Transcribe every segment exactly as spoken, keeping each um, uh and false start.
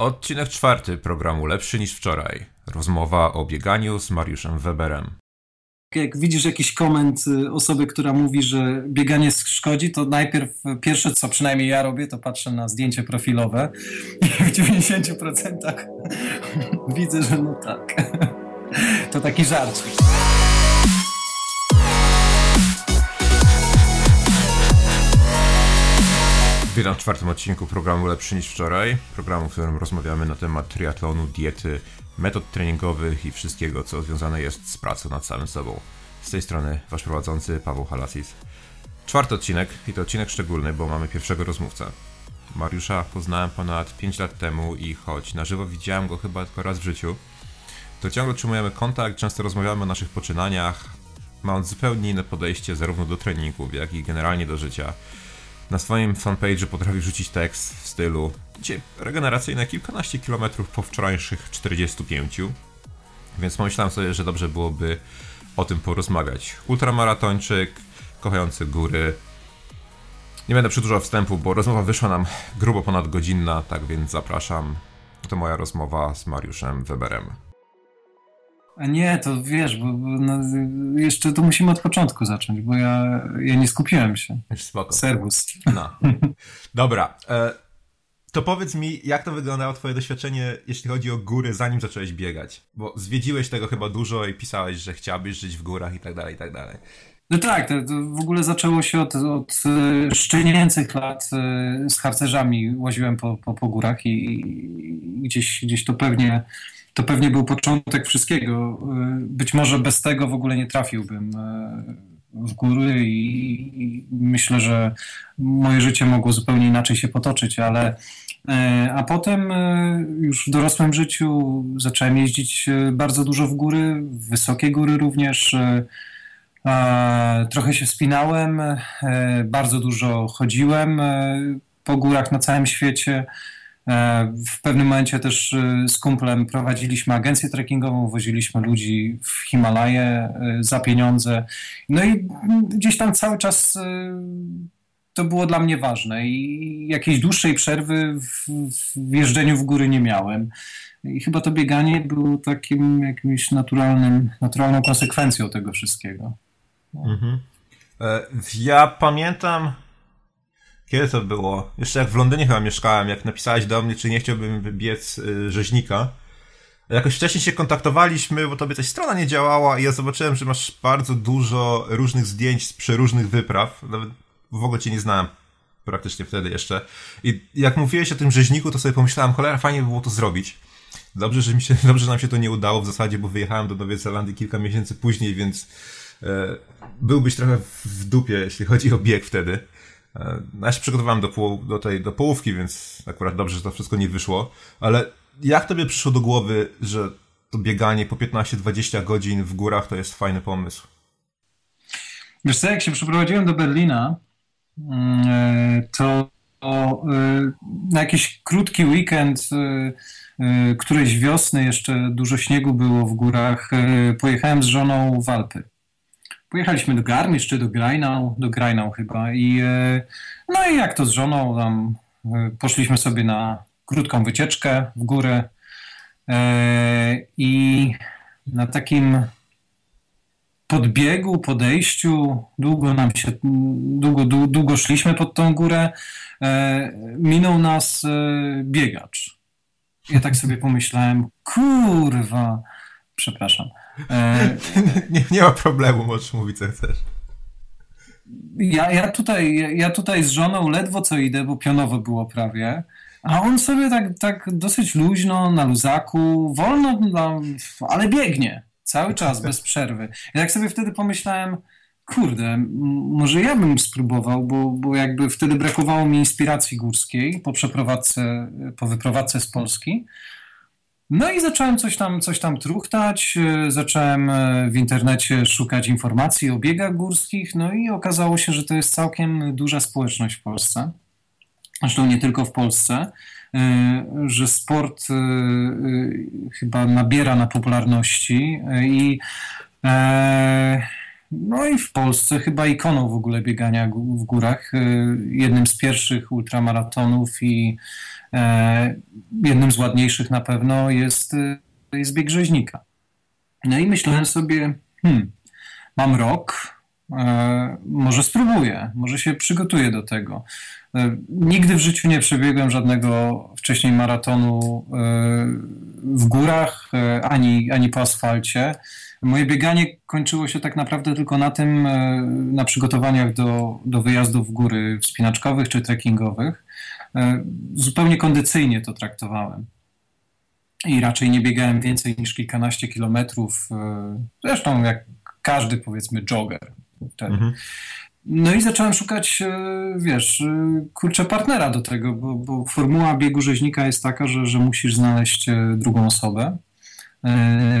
Odcinek czwarty programu Lepszy niż wczoraj. Rozmowa o bieganiu z Mariuszem Weberem. Jak widzisz jakiś koment osoby, która mówi, że bieganie szkodzi, to najpierw pierwsze, co przynajmniej ja robię, to patrzę na zdjęcie profilowe i w dziewięćdziesięciu procentach widzę, że no tak. To taki żart. Witam w czwartym odcinku programu Lepszy niż wczoraj, programu, w którym rozmawiamy na temat triatlonu, diety, metod treningowych i wszystkiego, co związane jest z pracą nad samym sobą. Z tej strony wasz prowadzący Paweł Halacis. Czwarty odcinek i to odcinek szczególny, bo mamy pierwszego rozmówcę. Mariusza poznałem ponad pięć lat temu i choć na żywo widziałem go chyba tylko raz w życiu, to ciągle utrzymujemy kontakt, często rozmawiamy o naszych poczynaniach. Ma on zupełnie inne podejście zarówno do treningów, jak i generalnie do życia. Na swoim fanpage'u potrafi rzucić tekst w stylu: dzisiaj regeneracyjne kilkanaście kilometrów po wczorajszych czterdziestu pięciu, więc myślałem sobie, że dobrze byłoby o tym porozmawiać. Ultramaratończyk, kochający góry. Nie będę przedłużał wstępu, bo rozmowa wyszła nam grubo ponad godzinna, tak więc zapraszam. To moja rozmowa z Mariuszem Weberem. A nie, to wiesz, bo, bo no, jeszcze to musimy od początku zacząć, bo ja, ja nie skupiłem się. Spoko. Serwus. No. Dobra, e, to powiedz mi, jak to wyglądało twoje doświadczenie, jeśli chodzi o góry, zanim zacząłeś biegać? Bo zwiedziłeś tego chyba dużo i pisałeś, że chciałbyś żyć w górach i tak dalej, i tak dalej. No tak, to w ogóle zaczęło się od, od szczenięcych lat. Z harcerzami łaziłem po, po, po górach i, i gdzieś, gdzieś to pewnie... To pewnie był początek wszystkiego. Być może bez tego w ogóle nie trafiłbym w góry i myślę, że moje życie mogło zupełnie inaczej się potoczyć, ale a potem już w dorosłym życiu zacząłem jeździć bardzo dużo w góry, w wysokie góry również. Trochę się wspinałem, bardzo dużo chodziłem po górach na całym świecie. W pewnym momencie też z kumplem prowadziliśmy agencję trekkingową, woziliśmy ludzi w Himalaje za pieniądze. No i gdzieś tam cały czas to było dla mnie ważne i jakiejś dłuższej przerwy w, w jeżdżeniu w góry nie miałem. I chyba to bieganie było takim jakimś naturalnym, naturalną konsekwencją tego wszystkiego. No. Mhm. Ja pamiętam... Kiedy to było? Jeszcze jak w Londynie chyba mieszkałem, jak napisałeś do mnie, czy nie chciałbym biec y, rzeźnika. Jakoś wcześniej się kontaktowaliśmy, bo tobie coś strona nie działała i ja zobaczyłem, że masz bardzo dużo różnych zdjęć z przeróżnych wypraw. Nawet w ogóle cię nie znałem praktycznie wtedy jeszcze. I jak mówiłeś o tym rzeźniku, to sobie pomyślałem, cholera, fajnie by było to zrobić. Dobrze, że mi się, dobrze, że nam się to nie udało w zasadzie, bo wyjechałem do Nowej Zelandii kilka miesięcy później, więc y, byłbyś trochę w dupie, jeśli chodzi o bieg wtedy. Ja się przygotowałem do, poł- do, tej, do połówki, więc akurat dobrze, że to wszystko nie wyszło. Ale jak tobie przyszło do głowy, że to bieganie po piętnaście dwadzieścia godzin w górach to jest fajny pomysł? Wiesz co, jak się przeprowadziłem do Berlina, to na jakiś krótki weekend którejś wiosny, jeszcze dużo śniegu było w górach, pojechałem z żoną w Alpy. Pojechaliśmy do Garmisch czy do Grainau, do Grainau chyba i no i jak to z żoną tam poszliśmy sobie na krótką wycieczkę w górę i na takim podbiegu, podejściu długo nam się, długo, długo szliśmy pod tą górę, minął nas biegacz. Ja tak sobie pomyślałem, kurwa, przepraszam. E... Nie, nie ma problemu, możesz mówić co chcesz. Ja, ja, tutaj, ja tutaj z żoną ledwo co idę, bo pionowo było prawie, a on sobie tak, tak dosyć luźno, na luzaku, wolno, no, ale biegnie cały czas, bez przerwy. Ja tak sobie wtedy pomyślałem, kurde, może ja bym spróbował, bo, bo jakby wtedy brakowało mi inspiracji górskiej po przeprowadzce, po wyprowadzce z Polski. No i zacząłem coś tam, coś tam truchtać, zacząłem w internecie szukać informacji o biegach górskich, no i okazało się, że to jest całkiem duża społeczność w Polsce, zresztą nie tylko w Polsce, że sport chyba nabiera na popularności i No i w Polsce chyba ikoną w ogóle biegania w górach, jednym z pierwszych ultramaratonów i jednym z ładniejszych na pewno jest, jest bieg Rzeźnika. No i myślałem sobie, hmm, mam rok, może spróbuję, może się przygotuję do tego. Nigdy w życiu nie przebiegłem żadnego wcześniej maratonu w górach, ani, ani po asfalcie. Moje bieganie kończyło się tak naprawdę tylko na tym, na przygotowaniach do, do wyjazdów w góry wspinaczkowych czy trekkingowych. Zupełnie kondycyjnie to traktowałem. I raczej nie biegałem więcej niż kilkanaście kilometrów, zresztą jak każdy, powiedzmy, jogger. Mhm. No i zacząłem szukać, wiesz, kurczę, partnera do tego, bo, bo formuła biegu Rzeźnika jest taka, że, że musisz znaleźć drugą osobę,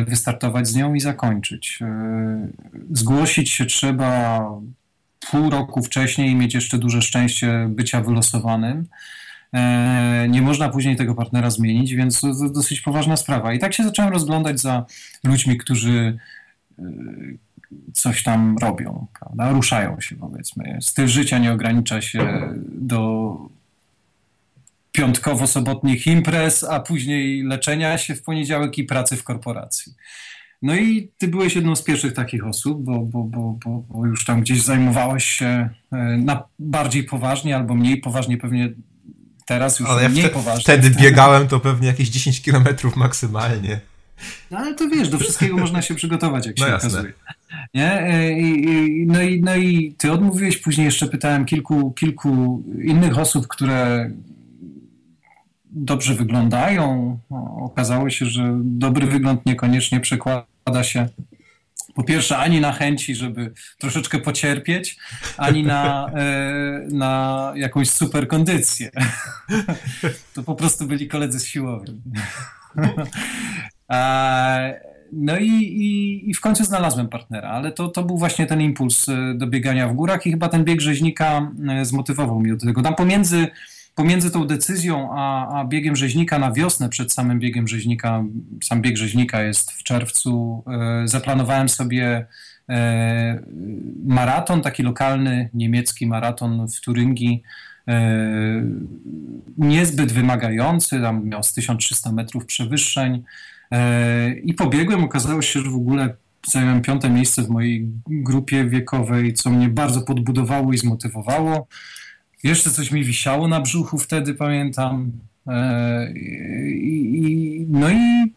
wystartować z nią i zakończyć. Zgłosić się trzeba pół roku wcześniej i mieć jeszcze duże szczęście bycia wylosowanym. Nie można później tego partnera zmienić, więc to dosyć poważna sprawa. I tak się zacząłem rozglądać za ludźmi, którzy coś tam robią, prawda? Ruszają się, powiedzmy. Styl życia nie ogranicza się do piątkowo-sobotnich imprez, a później leczenia się w poniedziałek i pracy w korporacji. No i ty byłeś jedną z pierwszych takich osób, bo, bo, bo, bo, bo już tam gdzieś zajmowałeś się na bardziej poważnie albo mniej poważnie, pewnie teraz już ale mniej ja wte- poważnie. Wtedy biegałem to pewnie jakieś dziesięć kilometrów maksymalnie. No ale to wiesz, do wszystkiego można się przygotować, jak no się jasne. Okazuje. Nie? I, no, i, no i ty odmówiłeś, później jeszcze pytałem kilku, kilku innych osób, które dobrze wyglądają. No, okazało się, że dobry wygląd niekoniecznie przekłada się po pierwsze ani na chęci, żeby troszeczkę pocierpieć, ani na, na jakąś super kondycję. To po prostu byli koledzy z siłowni. No i, i, i w końcu znalazłem partnera, ale to, to był właśnie ten impuls do biegania w górach i chyba ten bieg Rzeźnika zmotywował mnie do tego. Tam pomiędzy, pomiędzy tą decyzją a, a biegiem Rzeźnika na wiosnę, przed samym biegiem Rzeźnika, sam bieg Rzeźnika jest w czerwcu, zaplanowałem sobie maraton, taki lokalny niemiecki maraton w Turyngii, niezbyt wymagający, tam miał z tysiąc trzysta metrów przewyższeń i pobiegłem. Okazało się, że w ogóle zająłem piąte miejsce w mojej grupie wiekowej, co mnie bardzo podbudowało i zmotywowało. Jeszcze coś mi wisiało na brzuchu wtedy, pamiętam. No i,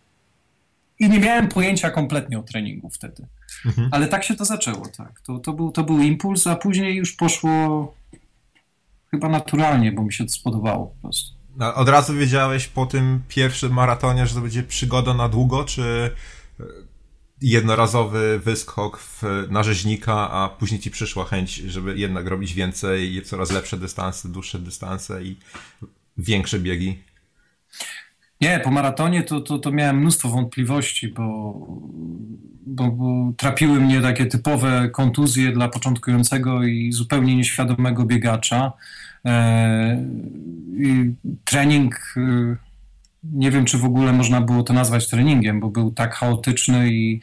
i nie miałem pojęcia kompletnie o treningu wtedy. Mhm. Ale tak się to zaczęło, tak. To, to, był, to był impuls, a później już poszło chyba naturalnie, bo mi się to spodobało po prostu. No, od razu wiedziałeś po tym pierwszym maratonie, że to będzie przygoda na długo, czy jednorazowy wyskok w, na Rzeźnika, a później ci przyszła chęć, żeby jednak robić więcej i coraz lepsze dystanse, dłuższe dystanse i większe biegi? Nie, po maratonie to, to, to miałem mnóstwo wątpliwości, bo, bo, bo trapiły mnie takie typowe kontuzje dla początkującego i zupełnie nieświadomego biegacza. E, i trening, nie wiem czy w ogóle można było to nazwać treningiem, bo był tak chaotyczny i,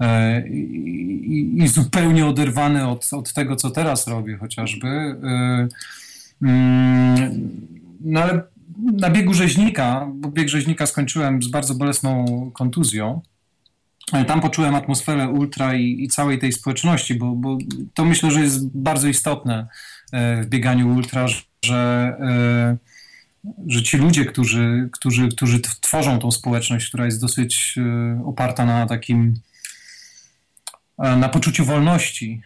e, i, i zupełnie oderwany od, od tego, co teraz robię chociażby. E, mm, no ale na biegu Rzeźnika, bo bieg Rzeźnika skończyłem z bardzo bolesną kontuzją, ale tam poczułem atmosferę ultra i, i całej tej społeczności, bo, bo to myślę, że jest bardzo istotne w bieganiu ultra, że, że ci ludzie, którzy, którzy, którzy tworzą tą społeczność, która jest dosyć oparta na takim, na poczuciu wolności,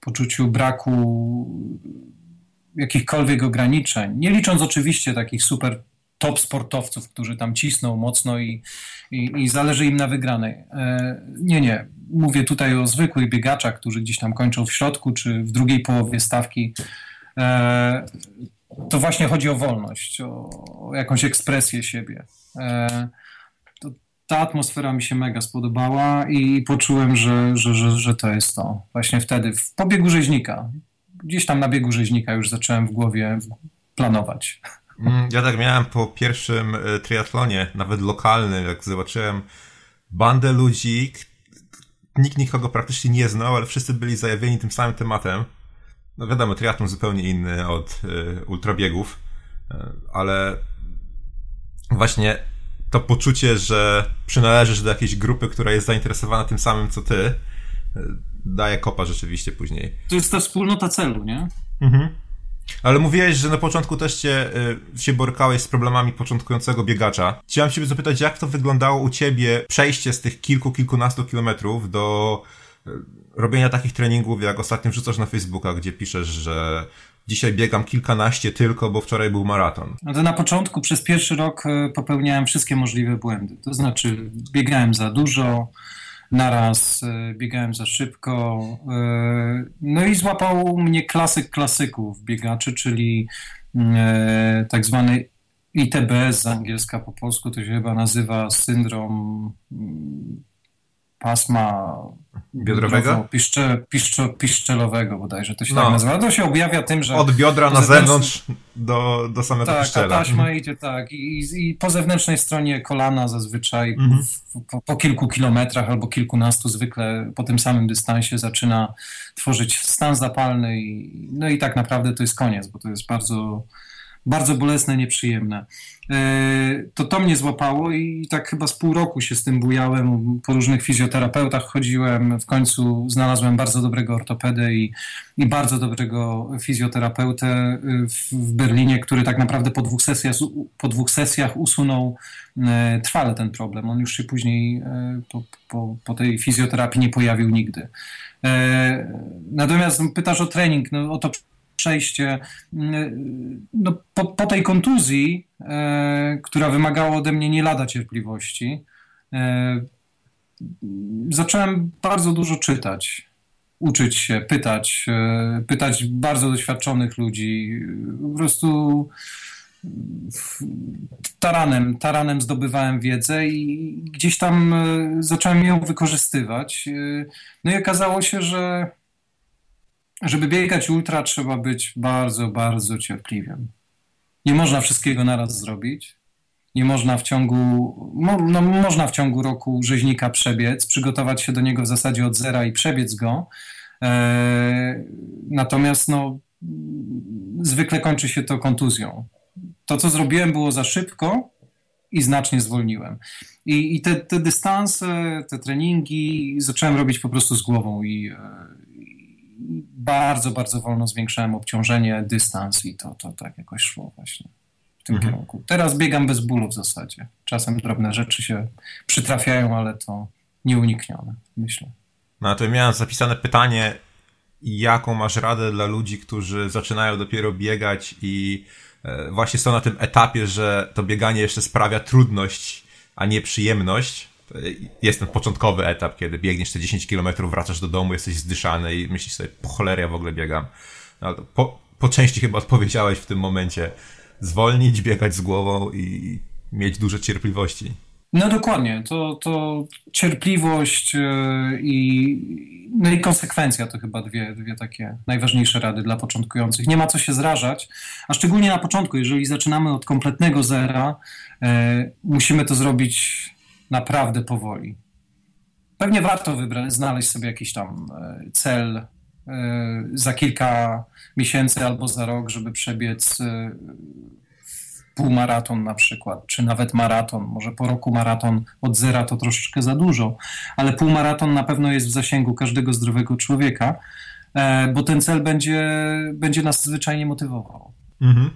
poczuciu braku jakichkolwiek ograniczeń, nie licząc oczywiście takich super top sportowców, którzy tam cisną mocno i, i, i zależy im na wygranej. E, nie, nie. Mówię tutaj o zwykłych biegaczach, którzy gdzieś tam kończą w środku czy w drugiej połowie stawki. E, to właśnie chodzi o wolność, o, o jakąś ekspresję siebie. E, to, ta atmosfera mi się mega spodobała i poczułem, że, że, że, że to jest to. Właśnie wtedy, w pobiegu Rzeźnika. Gdzieś tam na biegu Rzeźnika już zacząłem w głowie planować. Ja tak miałem po pierwszym triatlonie, nawet lokalnym, jak zobaczyłem bandę ludzi, nikt nikogo praktycznie nie znał, ale wszyscy byli zajawieni tym samym tematem. No wiadomo, triathlon zupełnie inny od y, ultrabiegów, y, ale właśnie to poczucie, że przynależysz do jakiejś grupy, która jest zainteresowana tym samym, co ty, y, daje kopa rzeczywiście później. To jest ta wspólnota celu, nie? Mhm. Ale mówiłeś, że na początku też cię, y, się borykałeś z problemami początkującego biegacza. Chciałem cię zapytać, jak to wyglądało u ciebie przejście z tych kilku, kilkunastu kilometrów do y, robienia takich treningów, jak ostatnio wrzucasz na Facebooka, gdzie piszesz, że dzisiaj biegam kilkanaście tylko, bo wczoraj był maraton. No to na początku przez pierwszy rok popełniałem wszystkie możliwe błędy. To znaczy biegałem za dużo, naraz biegałem za szybko. No i złapał mnie klasyk klasyków biegaczy, czyli tak zwany I T B z angielska po polsku, to się chyba nazywa syndrom pasma biodrowego, piszcze, piszczo, piszczelowego bodajże to się no. tak nazywa. To się objawia tym, że... Od biodra na zewnątrz do, do samego tak, piszczela. Tak, taśma mhm. idzie tak. I, i po zewnętrznej stronie kolana zazwyczaj mhm. po, po kilku kilometrach albo kilkunastu zwykle po tym samym dystansie zaczyna tworzyć stan zapalny i, no i tak naprawdę to jest koniec, bo to jest bardzo... bardzo bolesne, nieprzyjemne. To to mnie złapało i tak chyba z pół roku się z tym bujałem, po różnych fizjoterapeutach chodziłem, w końcu znalazłem bardzo dobrego ortopedę i, i bardzo dobrego fizjoterapeutę w, w Berlinie, który tak naprawdę po dwóch sesjach, po dwóch sesjach usunął trwale ten problem. On już się później po, po, po tej fizjoterapii nie pojawił nigdy. Natomiast pytasz o trening, no o to przejście, no, po, po tej kontuzji, e, która wymagała ode mnie nie lada cierpliwości, e, zacząłem bardzo dużo czytać, uczyć się, pytać, e, pytać bardzo doświadczonych ludzi, po prostu taranem, taranem zdobywałem wiedzę i gdzieś tam e, zacząłem ją wykorzystywać. E, no i okazało się, że żeby biegać ultra, trzeba być bardzo, bardzo cierpliwym. Nie można wszystkiego naraz zrobić. Nie można w ciągu, no, można w ciągu roku rzeźnika przebiec, przygotować się do niego w zasadzie od zera i przebiec go. Eee, natomiast no, zwykle kończy się to kontuzją. To, co zrobiłem, było za szybko i znacznie zwolniłem. I, i te, te dystanse, te treningi zacząłem robić po prostu z głową i bardzo, bardzo wolno zwiększałem obciążenie, dystans i to, to tak jakoś szło właśnie w tym mhm. kierunku. Teraz biegam bez bólu w zasadzie. Czasem drobne rzeczy się przytrafiają, ale to nieuniknione, myślę. No to miałem zapisane pytanie, jaką masz radę dla ludzi, którzy zaczynają dopiero biegać i właśnie są na tym etapie, że to bieganie jeszcze sprawia trudność, a nie przyjemność. Jest ten początkowy etap, kiedy biegniesz te dziesięć kilometrów, wracasz do domu, jesteś zdyszany i myślisz sobie, po cholerę ja w ogóle biegam. No, to po, po części chyba odpowiedziałeś w tym momencie. Zwolnić, biegać z głową i mieć dużo cierpliwości. No dokładnie, to, to cierpliwość i, no i konsekwencja to chyba dwie, dwie takie najważniejsze rady dla początkujących. Nie ma co się zrażać, a szczególnie na początku, jeżeli zaczynamy od kompletnego zera, yy, musimy to zrobić naprawdę powoli. Pewnie warto wybrać, znaleźć sobie jakiś tam cel y, za kilka miesięcy albo za rok, żeby przebiec y, półmaraton na przykład, czy nawet maraton. Może po roku maraton od zera to troszeczkę za dużo, ale półmaraton na pewno jest w zasięgu każdego zdrowego człowieka, y, bo ten cel będzie, będzie nas zwyczajnie motywował. Mhm.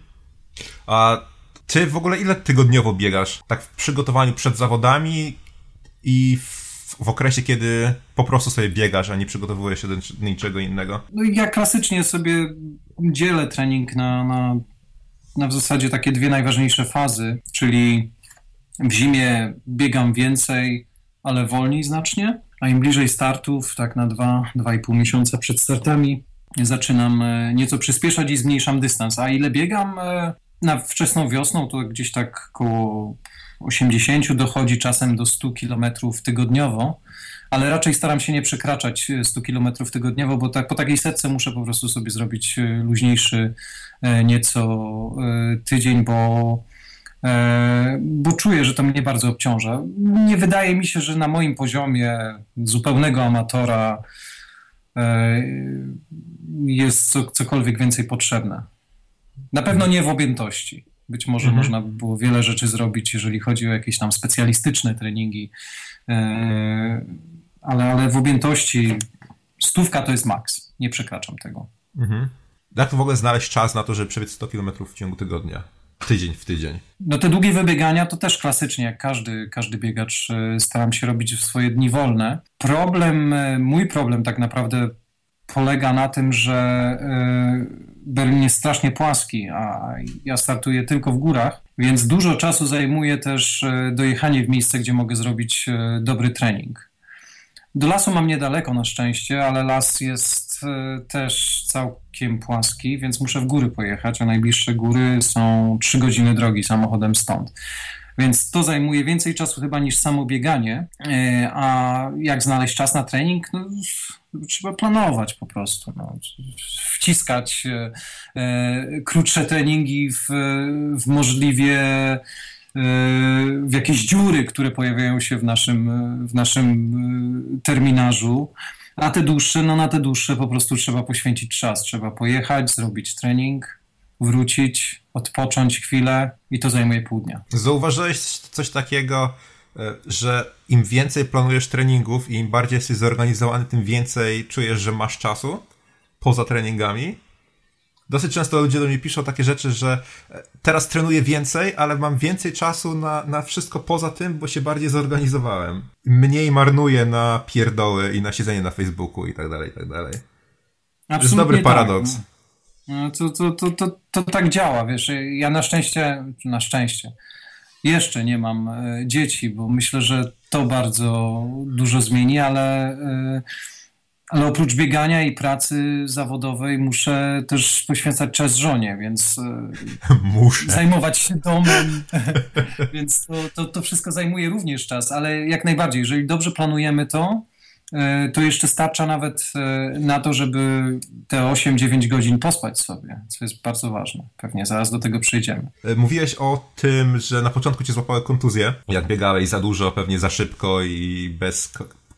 A ty w ogóle ile tygodniowo biegasz? Tak w przygotowaniu przed zawodami i w, w okresie, kiedy po prostu sobie biegasz, a nie przygotowujesz się do niczego innego? No ja klasycznie sobie dzielę trening na, na, na w zasadzie takie dwie najważniejsze fazy, czyli w zimie biegam więcej, ale wolniej znacznie, a im bliżej startów, tak na dwa, dwa i pół miesiąca przed startami, zaczynam nieco przyspieszać i zmniejszam dystans. A ile biegam? Na wczesną wiosną to gdzieś tak koło osiemdziesiąt dochodzi czasem do stu kilometrów tygodniowo, ale raczej staram się nie przekraczać stu kilometrów tygodniowo, bo tak, po takiej setce muszę po prostu sobie zrobić luźniejszy nieco tydzień, bo, bo bo czuję, że to mnie bardzo obciąża. Nie wydaje mi się, że na moim poziomie zupełnego amatora jest cokolwiek więcej potrzebne. Na pewno nie w objętości. Być może mhm. można by było wiele rzeczy zrobić, jeżeli chodzi o jakieś tam specjalistyczne treningi, ale, ale w objętości stówka to jest maks. Nie przekraczam tego. Mhm. Jak w ogóle znaleźć czas na to, żeby przebiec sto kilometrów w ciągu tygodnia? Tydzień w tydzień. No te długie wybiegania to też klasycznie, jak każdy, każdy biegacz, staram się robić w swoje dni wolne. Problem, mój problem tak naprawdę polega na tym, że Berlin jest strasznie płaski, a ja startuję tylko w górach, więc dużo czasu zajmuje też dojechanie w miejsce, gdzie mogę zrobić dobry trening. Do lasu mam niedaleko na szczęście, ale las jest też całkiem płaski, więc muszę w góry pojechać, a najbliższe góry są trzy godziny drogi samochodem stąd. Więc to zajmuje więcej czasu chyba niż samo bieganie, a jak znaleźć czas na trening? No, trzeba planować po prostu, no. Wciskać krótsze treningi w, w możliwie... w jakieś dziury, które pojawiają się w naszym, w naszym terminarzu, a te dłuższe, no na te dłuższe po prostu trzeba poświęcić czas, trzeba pojechać, zrobić trening, wrócić, odpocząć chwilę i to zajmuje pół dnia. Zauważyłeś coś takiego, że im więcej planujesz treningów i im bardziej jesteś zorganizowany, tym więcej czujesz, że masz czasu poza treningami? Dosyć często ludzie do mnie piszą takie rzeczy, że teraz trenuję więcej, ale mam więcej czasu na, na wszystko poza tym, bo się bardziej zorganizowałem. Mniej marnuję na pierdoły i na siedzenie na Facebooku i tak dalej, i tak dalej. To jest dobry paradoks. Tak, no. to, to, to, to, to tak działa, wiesz. Ja na szczęście, na szczęście jeszcze nie mam dzieci, bo myślę, że to bardzo dużo zmieni, ale... Yy... Ale oprócz biegania i pracy zawodowej muszę też poświęcać czas żonie, więc muszę. Zajmować się domem, więc to, to, to wszystko zajmuje również czas, ale jak najbardziej, jeżeli dobrze planujemy to, to jeszcze starcza nawet na to, żeby te osiem dziewięć godzin pospać sobie, co jest bardzo ważne. Pewnie zaraz do tego przyjdziemy. Mówiłeś o tym, że na początku cię złapały kontuzje, jak biegałeś za dużo, pewnie za szybko i bez...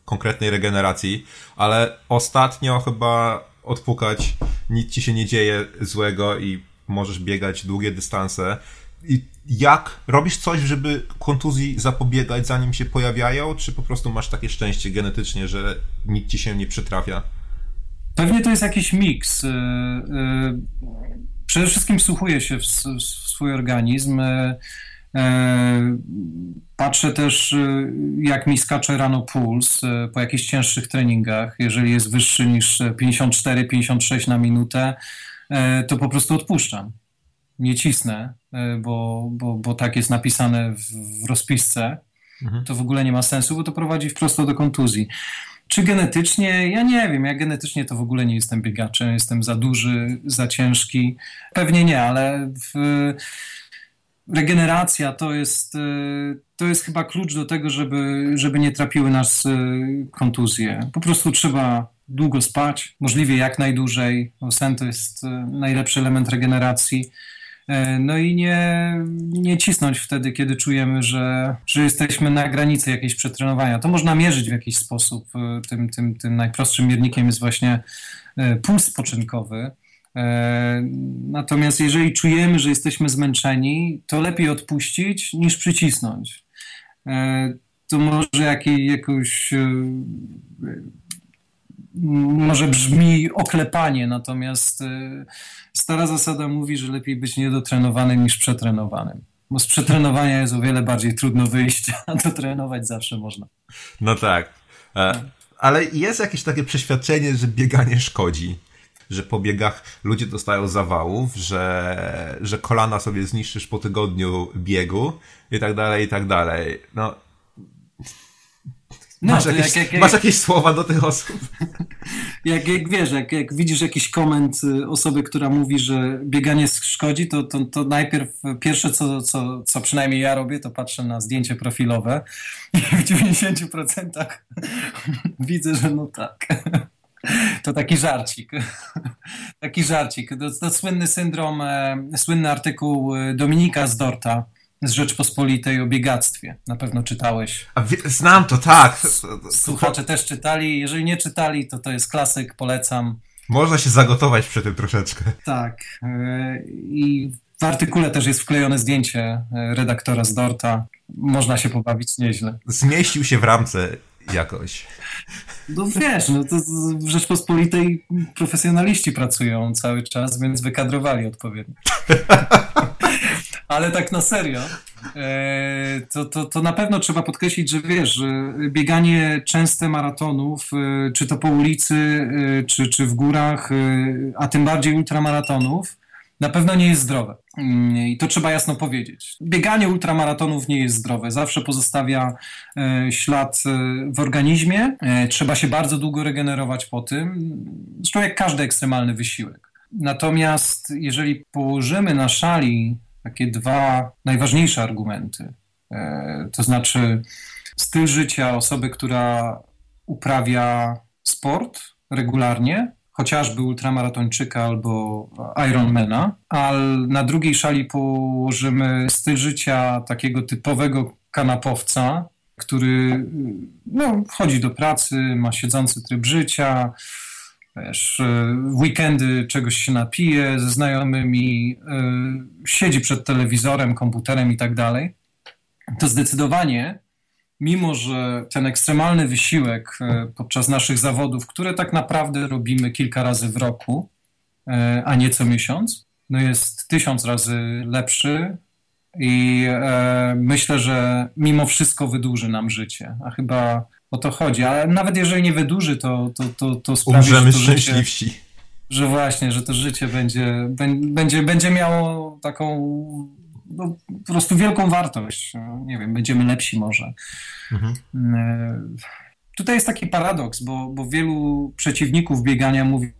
konkretnej regeneracji, ale ostatnio chyba odpukać, nic ci się nie dzieje złego i możesz biegać długie dystanse. I jak? Robisz coś, żeby kontuzji zapobiegać, zanim się pojawiają, czy po prostu masz takie szczęście genetycznie, że nic ci się nie przytrafia? Pewnie to jest jakiś miks. Przede wszystkim wsłuchuję się w swój organizm. Patrzę też, jak mi skacze rano puls po jakichś cięższych treningach. Jeżeli jest wyższy niż pięćdziesiąt cztery pięćdziesiąt sześć na minutę, to po prostu odpuszczam. Nie cisnę, bo, bo, bo tak jest napisane w rozpisce. Mhm. To w ogóle nie ma sensu, bo to prowadzi wprost do kontuzji. Czy genetycznie? Ja nie wiem. Ja genetycznie to w ogóle nie jestem biegaczem. Jestem za duży, za ciężki. Pewnie nie, ale... W, Regeneracja to jest, to jest chyba klucz do tego, żeby, żeby nie trapiły nas kontuzje. Po prostu trzeba długo spać, możliwie jak najdłużej. Sen to jest najlepszy element regeneracji. No i nie, nie cisnąć wtedy, kiedy czujemy, że, że jesteśmy na granicy jakiejś przetrenowania. To można mierzyć w jakiś sposób. Tym, tym, tym najprostszym miernikiem jest właśnie puls spoczynkowy. Natomiast jeżeli czujemy, że jesteśmy zmęczeni, to lepiej odpuścić niż przycisnąć. To może jakiej, jakoś może brzmi oklepanie, natomiast stara zasada mówi, że lepiej być niedotrenowanym niż przetrenowanym. Bo z przetrenowania jest o wiele bardziej trudno wyjść, a dotrenować zawsze można. No tak, ale jest jakieś takie przeświadczenie, że bieganie szkodzi. Że po biegach ludzie dostają zawałów, że, że kolana sobie zniszczysz po tygodniu biegu i tak dalej, i tak dalej. No, no masz, jakieś, jak, jak, masz jakieś słowa do tych osób? Jak, jak wiesz, jak, jak widzisz jakiś koment osoby, która mówi, że bieganie szkodzi, to, to, to najpierw pierwsze, co, co, co przynajmniej ja robię, to patrzę na zdjęcie profilowe i w dziewięćdziesiąt procent widzę, że no tak. To taki żarcik, taki żarcik. To, to słynny syndrom, e, słynny artykuł Dominika z Dorta z Rzeczpospolitej o biegactwie. Na pewno czytałeś. A wie, znam to, tak. Słuchacze też czytali. Jeżeli nie czytali, to to jest klasyk, polecam. Można się zagotować przy tym troszeczkę. Tak. I w artykule też jest wklejone zdjęcie redaktora z Dorta. Można się pobawić nieźle. Zmieścił się w ramce jakoś. No wiesz, no to w Rzeczpospolitej profesjonaliści pracują cały czas, więc wykadrowali odpowiednio. Ale tak na serio, to, to, to na pewno trzeba podkreślić, że wiesz, że bieganie częste maratonów, czy to po ulicy, czy, czy w górach, a tym bardziej ultramaratonów, na pewno nie jest zdrowe. I to trzeba jasno powiedzieć. Bieganie ultramaratonów nie jest zdrowe. Zawsze pozostawia e, ślad w organizmie. E, trzeba się bardzo długo regenerować po tym. Zresztą jak każdy ekstremalny wysiłek. Natomiast jeżeli położymy na szali takie dwa najważniejsze argumenty, e, to znaczy styl życia osoby, która uprawia sport regularnie, chociażby ultramaratończyka albo Ironmana, ale na drugiej szali położymy styl życia takiego typowego kanapowca, który no, chodzi do pracy, ma siedzący tryb życia, wiesz, w weekendy czegoś się napije ze znajomymi, yy, siedzi przed telewizorem, komputerem i tak dalej, to zdecydowanie, mimo że ten ekstremalny wysiłek podczas naszych zawodów, które tak naprawdę robimy kilka razy w roku, a nie co miesiąc, no jest tysiąc razy lepszy i myślę, że mimo wszystko wydłuży nam życie. A chyba o to chodzi. A nawet jeżeli nie wydłuży, to, to, to, to sprawi, że to szczęśliwsi. Życie, że właśnie, że to życie będzie, będzie, będzie miało taką... No, po prostu wielką wartość. Nie wiem, będziemy lepsi może. Mhm. Tutaj jest taki paradoks, bo, bo wielu przeciwników biegania mówi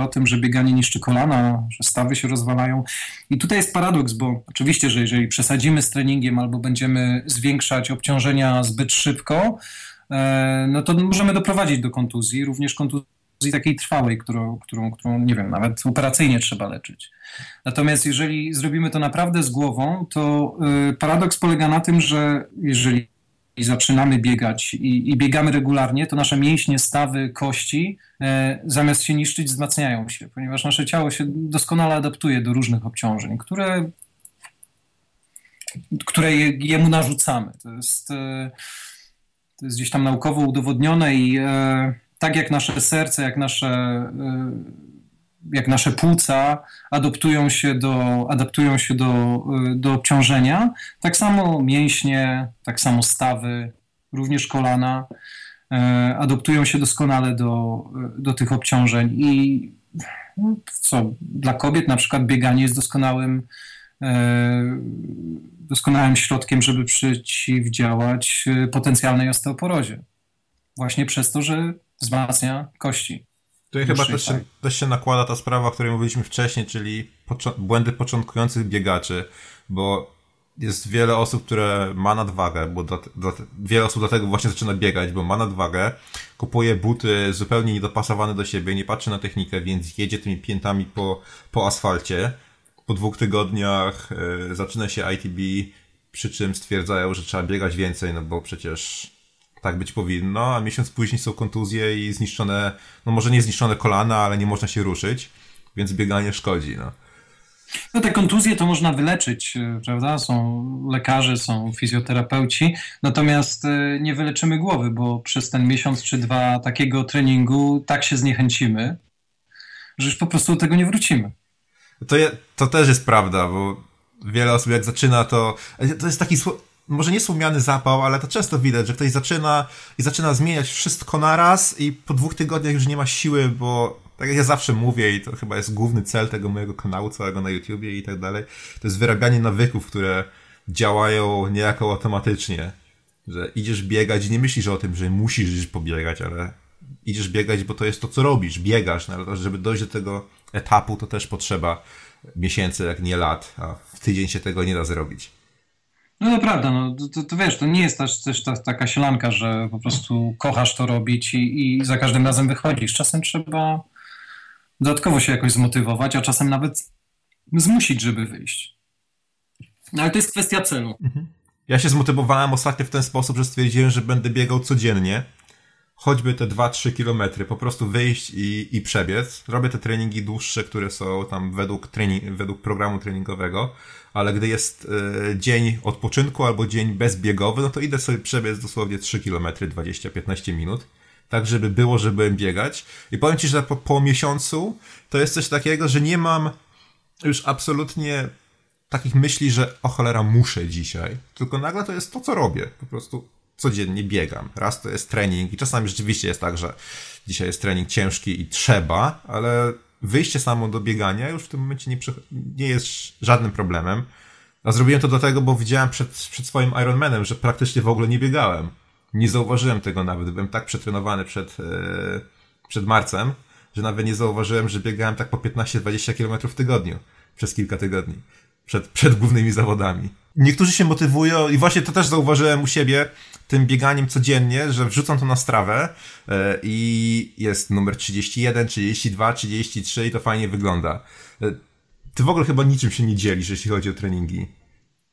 o tym, że bieganie niszczy kolana, że stawy się rozwalają. I tutaj jest paradoks, bo oczywiście, że jeżeli przesadzimy z treningiem albo będziemy zwiększać obciążenia zbyt szybko, no to możemy doprowadzić do kontuzji, również kontuzji takiej trwałej, którą, którą, którą, nie wiem, nawet operacyjnie trzeba leczyć. Natomiast jeżeli zrobimy to naprawdę z głową, to y, paradoks polega na tym, że jeżeli zaczynamy biegać i, i biegamy regularnie, to nasze mięśnie, stawy, kości y, zamiast się niszczyć, wzmacniają się, ponieważ nasze ciało się doskonale adaptuje do różnych obciążeń, które, które je, jemu narzucamy. To jest, y, to jest gdzieś tam naukowo udowodnione i y, tak jak nasze serce, jak nasze, jak nasze płuca adaptują się do, adaptują się do, do obciążenia, tak samo mięśnie, tak samo stawy, również kolana adaptują się doskonale do, do tych obciążeń. I no, co, dla kobiet na przykład bieganie jest doskonałym, doskonałym środkiem, żeby przeciwdziałać potencjalnej osteoporozie. Właśnie przez to, że wzmacnia kości. Tutaj chyba też się, też się nakłada ta sprawa, o której mówiliśmy wcześniej, czyli poczu- błędy początkujących biegaczy, bo jest wiele osób, które ma nadwagę, bo do, do, wiele osób dlatego właśnie zaczyna biegać, bo ma nadwagę, kupuje buty zupełnie niedopasowane do siebie, nie patrzy na technikę, więc jedzie tymi piętami po, po asfalcie. Po dwóch tygodniach yy, zaczyna się I T B, przy czym stwierdzają, że trzeba biegać więcej, no bo przecież... tak być powinno, a miesiąc później są kontuzje i zniszczone, no może nie zniszczone kolana, ale nie można się ruszyć, więc bieganie szkodzi. No, no te kontuzje to można wyleczyć, prawda? Są lekarze, są fizjoterapeuci, natomiast nie wyleczymy głowy, bo przez ten miesiąc czy dwa takiego treningu tak się zniechęcimy, że już po prostu do tego nie wrócimy. To, je, to też jest prawda, bo wiele osób jak zaczyna to... To jest taki... może nie słomiany zapał, ale to często widać, że ktoś zaczyna i zaczyna zmieniać wszystko naraz i po dwóch tygodniach już nie ma siły, bo tak jak ja zawsze mówię i to chyba jest główny cel tego mojego kanału całego na YouTubie i tak dalej, to jest wyrabianie nawyków, które działają niejako automatycznie, że idziesz biegać i nie myślisz o tym, że musisz iść pobiegać, ale idziesz biegać, bo to jest to, co robisz, biegasz, no, ale żeby dojść do tego etapu, to też potrzeba miesięcy, jak nie lat, a w tydzień się tego nie da zrobić. No to prawda, no, to, to, to wiesz, to nie jest też, też ta, taka sielanka, że po prostu kochasz to robić i, i za każdym razem wychodzisz. Czasem trzeba dodatkowo się jakoś zmotywować, a czasem nawet zmusić, żeby wyjść. No ale to jest kwestia celu. Mhm. Ja się zmotywowałem ostatnio w ten sposób, że stwierdziłem, że będę biegał codziennie. Choćby te dwa trzy kilometry, po prostu wyjść i, i przebiec. Robię te treningi dłuższe, które są tam według, trening, według programu treningowego, ale gdy jest y, dzień odpoczynku albo dzień bezbiegowy, no to idę sobie przebiec dosłownie trzy kilometry, dwadzieścia do piętnastu minut, tak żeby było, że byłem biegać. I powiem Ci, że po, po miesiącu to jest coś takiego, że nie mam już absolutnie takich myśli, że o cholera muszę dzisiaj, tylko nagle to jest to, co robię, po prostu codziennie biegam. Raz to jest trening i czasami rzeczywiście jest tak, że dzisiaj jest trening ciężki i trzeba, ale wyjście samo do biegania już w tym momencie nie, nie jest żadnym problemem. A zrobiłem to dlatego, bo widziałem przed, przed swoim Ironmanem, że praktycznie w ogóle nie biegałem. Nie zauważyłem tego nawet. Byłem tak przetrenowany przed, yy, przed marcem, że nawet nie zauważyłem, że biegałem tak po piętnaście do dwudziestu km w tygodniu przez kilka tygodni przed, przed głównymi zawodami. Niektórzy się motywują i właśnie to też zauważyłem u siebie tym bieganiem codziennie, że wrzucam to na Strawę i jest numer trzydzieści jeden, trzydzieści dwa, trzydzieści trzy i to fajnie wygląda. Ty w ogóle chyba niczym się nie dzielisz, jeśli chodzi o treningi.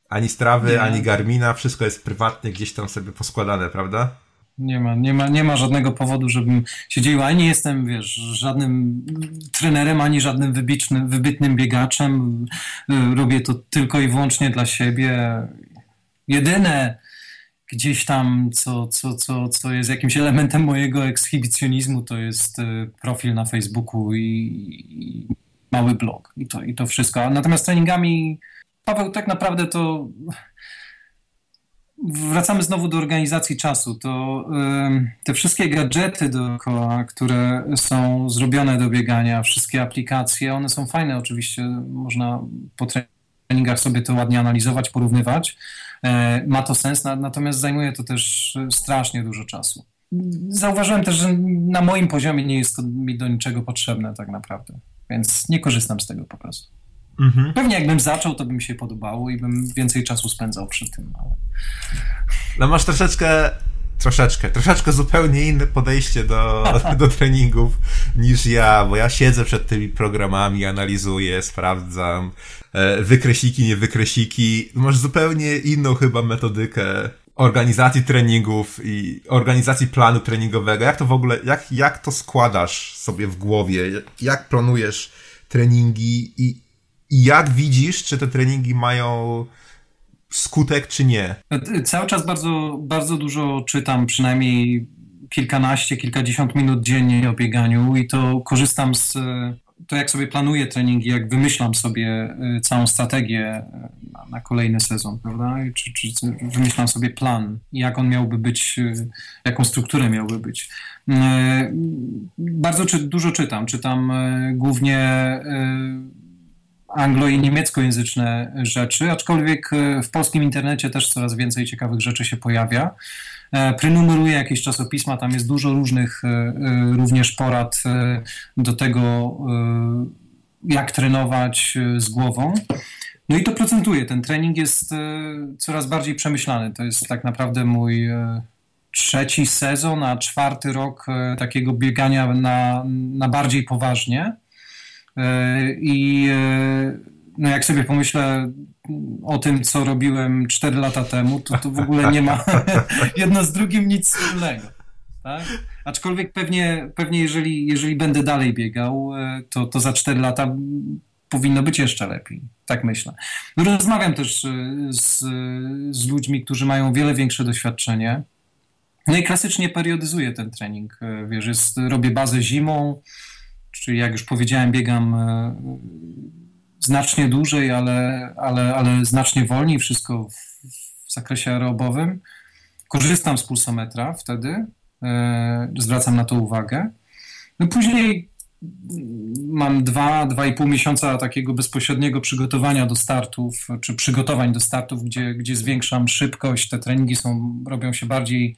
Ani Strawy, nie. Ani Garmina, wszystko jest prywatnie gdzieś tam sobie poskładane, prawda? Nie ma, nie ma, nie ma żadnego powodu, żebym się dzielił, ani nie jestem, wiesz, żadnym trenerem, ani żadnym wybitnym, wybitnym biegaczem. Robię to tylko i wyłącznie dla siebie. Jedyne gdzieś tam, co, co, co, co jest jakimś elementem mojego ekshibicjonizmu, to jest profil na Facebooku i, i mały blog. I to, i to wszystko. Natomiast treningami, Paweł, tak naprawdę to... Wracamy znowu do organizacji czasu. To yy, te wszystkie gadżety dookoła, które są zrobione do biegania, wszystkie aplikacje, one są fajne oczywiście, można po treningach sobie to ładnie analizować, porównywać. Yy, ma to sens, na, natomiast zajmuje to też strasznie dużo czasu. Zauważyłem też, że na moim poziomie nie jest to mi do niczego potrzebne tak naprawdę, więc nie korzystam z tego po prostu. Mhm. Pewnie jakbym zaczął, to by mi się podobało i bym więcej czasu spędzał przy tym. Ale... No masz troszeczkę, troszeczkę, troszeczkę zupełnie inne podejście do, do treningów niż ja, bo ja siedzę przed tymi programami, analizuję, sprawdzam, wykresiki, nie wykresiki. Masz zupełnie inną chyba metodykę organizacji treningów i organizacji planu treningowego. Jak to w ogóle, jak, jak to składasz sobie w głowie? Jak planujesz treningi i I jak widzisz, czy te treningi mają skutek, czy nie? Cały czas bardzo, bardzo dużo czytam, przynajmniej kilkanaście, kilkadziesiąt minut dziennie o bieganiu i to korzystam z... To jak sobie planuję treningi, jak wymyślam sobie całą strategię na kolejny sezon, prawda? Czy, czy, czy wymyślam sobie plan, jak on miałby być, jaką strukturę miałby być. Bardzo czy, dużo czytam. Czytam głównie... anglo- i niemieckojęzyczne rzeczy, aczkolwiek w polskim internecie też coraz więcej ciekawych rzeczy się pojawia. Prenumeruję jakieś czasopisma, tam jest dużo różnych również porad do tego, jak trenować z głową. No i to procentuję. Ten trening jest coraz bardziej przemyślany. To jest tak naprawdę mój trzeci sezon, a czwarty rok takiego biegania na, na bardziej poważnie. I no jak sobie pomyślę o tym, co robiłem cztery lata temu, to to w ogóle nie ma jedno z drugim nic wspólnego. Tak? Aczkolwiek pewnie, pewnie jeżeli, jeżeli będę dalej biegał, to, to za cztery lata powinno być jeszcze lepiej. Tak myślę. Rozmawiam też z, z ludźmi, którzy mają wiele większe doświadczenie. No i klasycznie periodyzuję ten trening. Wiesz, jest, robię bazę zimą, czyli jak już powiedziałem, biegam znacznie dłużej, ale, ale, ale znacznie wolniej, wszystko w, w zakresie aerobowym. Korzystam z pulsometra wtedy, zwracam na to uwagę. No później mam dwa, dwa i pół miesiąca takiego bezpośredniego przygotowania do startów, czy przygotowań do startów, gdzie, gdzie zwiększam szybkość, te treningi są, robią się bardziej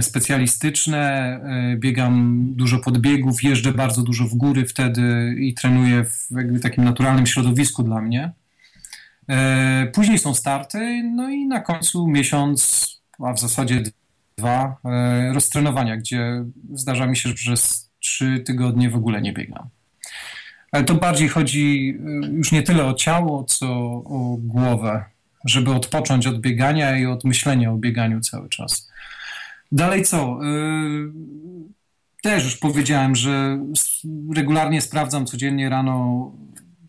specjalistyczne, biegam dużo podbiegów, jeżdżę bardzo dużo w góry wtedy i trenuję w jakby takim naturalnym środowisku dla mnie. Później są starty, no i na końcu miesiąc, a w zasadzie dwa, roztrenowania, gdzie zdarza mi się, że przez trzy tygodnie w ogóle nie biegam. Ale to bardziej chodzi już nie tyle o ciało, co o głowę. żeby odpocząć od biegania i od myślenia o bieganiu cały czas. Dalej co? Też już powiedziałem, że regularnie sprawdzam codziennie rano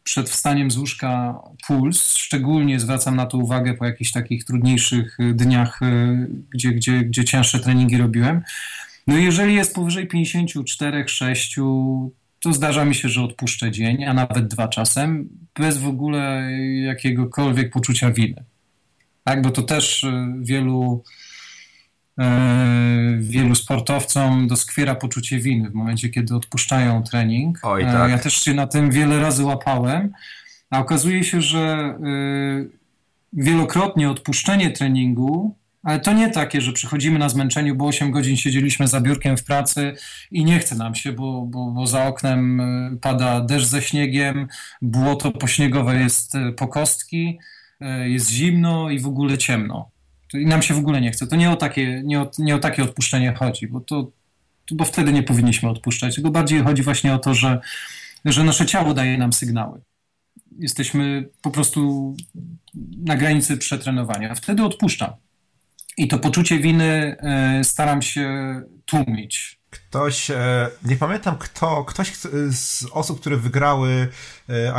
przed wstaniem z łóżka puls. Szczególnie zwracam na to uwagę po jakichś takich trudniejszych dniach, gdzie, gdzie, gdzie cięższe treningi robiłem. No jeżeli jest powyżej pięćdziesiąt cztery, sześć, to zdarza mi się, że odpuszczę dzień, a nawet dwa czasem, bez w ogóle jakiegokolwiek poczucia winy. Tak, bo to też wielu, yy, wielu sportowcom doskwiera poczucie winy w momencie, kiedy odpuszczają trening. Oj, tak. Ja też się na tym wiele razy łapałem, a okazuje się, że yy, wielokrotnie odpuszczenie treningu, ale to nie takie, że przychodzimy na zmęczeniu, bo osiem godzin siedzieliśmy za biurkiem w pracy i nie chce nam się, bo, bo, bo za oknem pada deszcz ze śniegiem, błoto pośniegowe jest po kostki, jest zimno i w ogóle ciemno. I nam się w ogóle nie chce. To nie o takie, nie o, nie o takie odpuszczenie chodzi, bo, to, bo wtedy nie powinniśmy odpuszczać. Tylko bardziej chodzi właśnie o to, że, że nasze ciało daje nam sygnały. Jesteśmy po prostu na granicy przetrenowania. A wtedy odpuszczam. I to poczucie winy y, staram się tłumić. Ktoś, e, nie pamiętam kto, ktoś z osób, które wygrały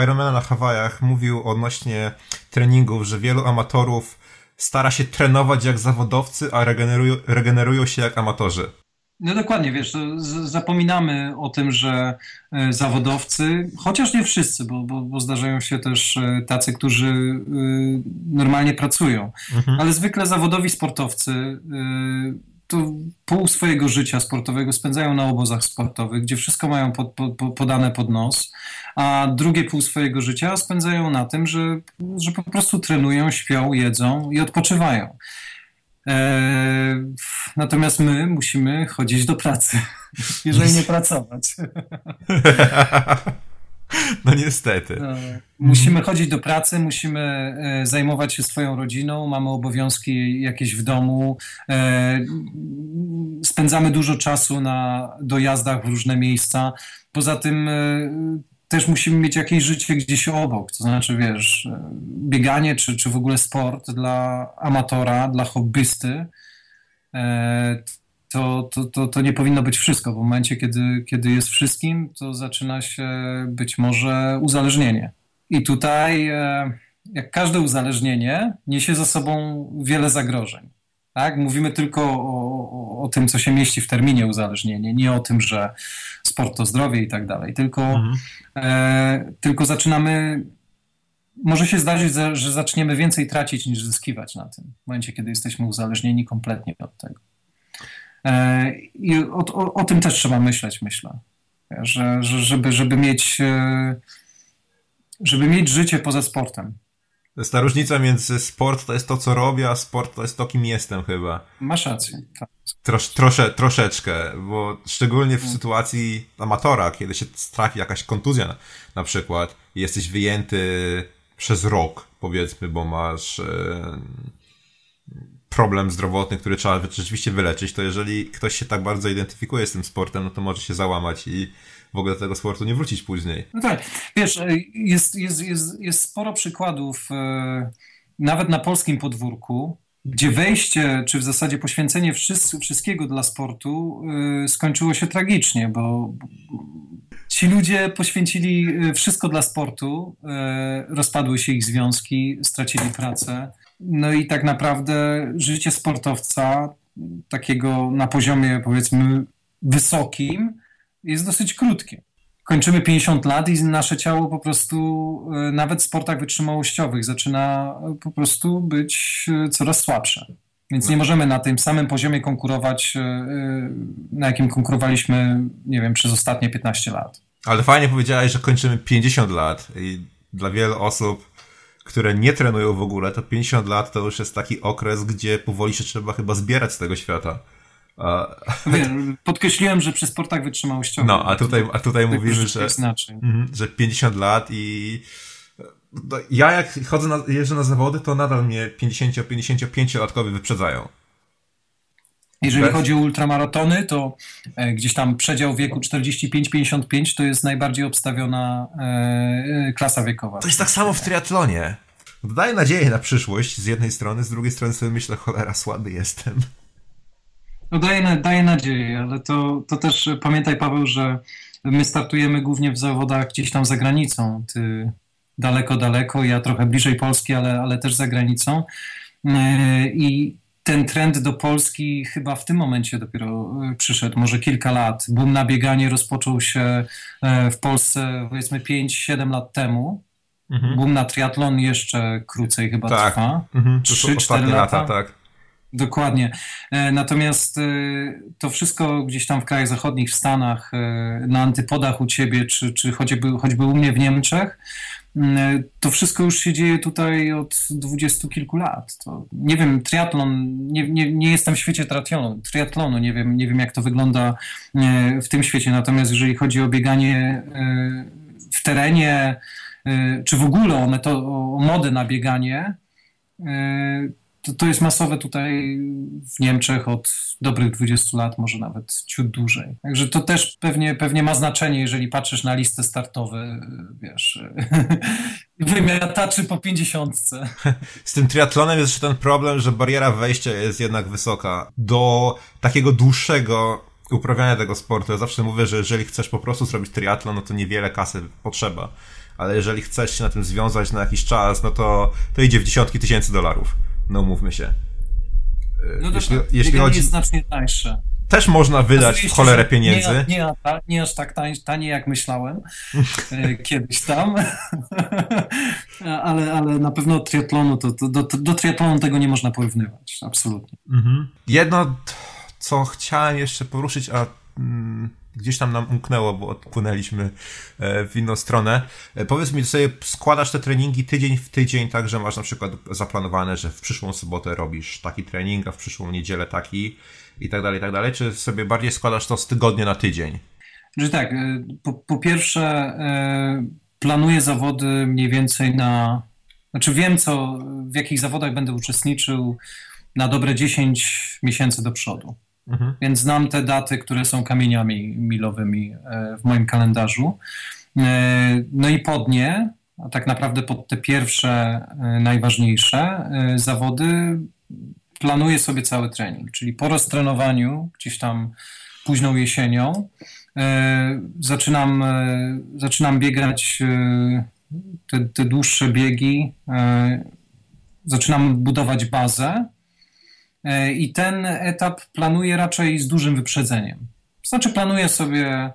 Ironmana na Hawajach, mówił odnośnie treningów, że wielu amatorów stara się trenować jak zawodowcy, a regenerują, regenerują się jak amatorzy. No dokładnie, wiesz, z, zapominamy o tym, że y, zawodowcy, chociaż nie wszyscy, bo, bo, bo zdarzają się też y, tacy, którzy y, normalnie pracują, mhm. ale zwykle zawodowi sportowcy y, to pół swojego życia sportowego spędzają na obozach sportowych, gdzie wszystko mają pod, pod, podane pod nos, a drugie pół swojego życia spędzają na tym, że, że po prostu trenują, śpią, jedzą i odpoczywają. Natomiast my musimy chodzić do pracy, jeżeli nie pracować. No niestety. Musimy chodzić do pracy, musimy zajmować się swoją rodziną, mamy obowiązki jakieś w domu, spędzamy dużo czasu na dojazdach w różne miejsca. Poza tym też musimy mieć jakieś życie gdzieś obok, to znaczy, wiesz, bieganie czy, czy w ogóle sport dla amatora, dla hobbysty, to, to, to, to nie powinno być wszystko. W momencie, kiedy, kiedy jest wszystkim, to zaczyna się być może uzależnienie. I tutaj, jak każde uzależnienie, niesie za sobą wiele zagrożeń. Tak? Mówimy tylko o, o, o tym, co się mieści w terminie uzależnienie, nie o tym, że sport to zdrowie i tak dalej, tylko, mhm. e, tylko zaczynamy, może się zdarzyć, że zaczniemy więcej tracić niż zyskiwać na tym, w momencie, kiedy jesteśmy uzależnieni kompletnie od tego. E, I o, o, o tym też trzeba myśleć, myślę, że, że, żeby, żeby, mieć, żeby mieć życie poza sportem. To jest ta różnica między sport to jest to, co robię, a sport to jest to, kim jestem chyba. Masz rację. Tak. Trosz, trosze, troszeczkę, bo szczególnie w no. sytuacji amatora, kiedy się trafi jakaś kontuzja na, na przykład i jesteś wyjęty przez rok, powiedzmy, bo masz yy, problem zdrowotny, który trzeba rzeczywiście wyleczyć, to jeżeli ktoś się tak bardzo identyfikuje z tym sportem, no to może się załamać i w ogóle do tego sportu nie wrócić później. No tak, wiesz, jest, jest, jest, jest sporo przykładów e, nawet na polskim podwórku, gdzie wejście, czy w zasadzie poświęcenie wszys- wszystkiego dla sportu e, skończyło się tragicznie, bo ci ludzie poświęcili wszystko dla sportu, e, rozpadły się ich związki, stracili pracę, no i tak naprawdę życie sportowca takiego na poziomie, powiedzmy, wysokim jest dosyć krótkie. Kończymy pięćdziesiąt lat i nasze ciało po prostu nawet w sportach wytrzymałościowych zaczyna po prostu być coraz słabsze. Więc nie możemy na tym samym poziomie konkurować, na jakim konkurowaliśmy, nie wiem, przez ostatnie piętnaście lat. Ale fajnie powiedziałeś, że kończymy pięćdziesiąt lat i dla wielu osób, które nie trenują w ogóle, to pięćdziesiąt lat to już jest taki okres, gdzie powoli się trzeba chyba zbierać z tego świata. Wiem, podkreśliłem, że przy sportach wytrzymałościowych. No, a tutaj, a tutaj mówimy, że, że pięćdziesiąt lat i ja jak chodzę na, jeżdżę na zawody, to nadal mnie pięćdziesięcio-pięćdziesięciopięciolatkowie wyprzedzają. Jeżeli Bez? chodzi o ultramaratony, to gdzieś tam przedział wieku czterdzieści pięć do pięćdziesięciu pięciu to jest najbardziej obstawiona klasa wiekowa. To jest tak samo w triatlonie. daje nadzieję na przyszłość z jednej strony, z drugiej strony sobie myślę, cholera, słaby jestem. No daje, daje nadzieję, ale to, to też pamiętaj, Paweł, że my startujemy głównie w zawodach gdzieś tam za granicą. Ty daleko, daleko, ja trochę bliżej Polski, ale, ale też za granicą. I ten trend do Polski chyba w tym momencie dopiero przyszedł, może kilka lat. Boom na bieganie rozpoczął się w Polsce powiedzmy pięć siedem lat temu. Mhm. Boom na triatlon jeszcze krócej chyba tak. trwa. Mhm. trzy cztery lata. lata tak. Dokładnie. Natomiast to wszystko gdzieś tam w krajach zachodnich, w Stanach, na antypodach u ciebie, czy, czy choćby, choćby u mnie w Niemczech, to wszystko już się dzieje tutaj od dwudziestu kilku lat. To, nie wiem, triatlon, nie, nie, nie jestem w świecie triatlonu, triatlonu nie, wiem, nie wiem jak to wygląda w tym świecie. Natomiast jeżeli chodzi o bieganie w terenie, czy w ogóle o, metod- o modę na bieganie, to, to jest masowe tutaj w Niemczech od dobrych dwudziestu lat, może nawet ciut dłużej. Także to też pewnie, pewnie ma znaczenie, jeżeli patrzysz na listę startowe, wiesz, wymiataczy po pięćdziesiątce. Z tym triatlonem jest jeszcze ten problem, że bariera wejścia jest jednak wysoka. Do takiego dłuższego uprawiania tego sportu, ja zawsze mówię, że jeżeli chcesz po prostu zrobić triatlon, no to niewiele kasy potrzeba. Ale jeżeli chcesz się na tym związać na jakiś czas, no to, to idzie w dziesiątki tysięcy dolarów. No mówmy się. No jeśli, tak, jeśli chodzi, jest znacznie tańsze. Też można wydać w cholerę pieniędzy. Nie, nie, nie aż tak tań, tanie jak myślałem kiedyś tam, ale, ale na pewno od triatlonu, to, to, do, do triatlonu tego nie można porównywać, absolutnie. Mhm. Jedno, co chciałem jeszcze poruszyć, a mm, gdzieś tam nam umknęło, bo odpłynęliśmy w inną stronę. Powiedz mi, sobie składasz te treningi tydzień w tydzień, tak, że masz na przykład zaplanowane, że w przyszłą sobotę robisz taki trening, a w przyszłą niedzielę taki i tak dalej, i tak dalej. Czy sobie bardziej składasz to z tygodnia na tydzień? Że tak, po, po pierwsze planuję zawody mniej więcej na... Znaczy wiem, co, w jakich zawodach będę uczestniczył na dobre dziesięć miesięcy do przodu. Mhm. Więc znam te daty, które są kamieniami milowymi w moim kalendarzu. No i pod nie, a tak naprawdę pod te pierwsze, najważniejsze zawody planuję sobie cały trening. Czyli po roztrenowaniu, gdzieś tam późną jesienią, zaczynam, zaczynam biegać te, te dłuższe biegi, zaczynam budować bazę. I ten etap planuję raczej z dużym wyprzedzeniem. Znaczy planuję sobie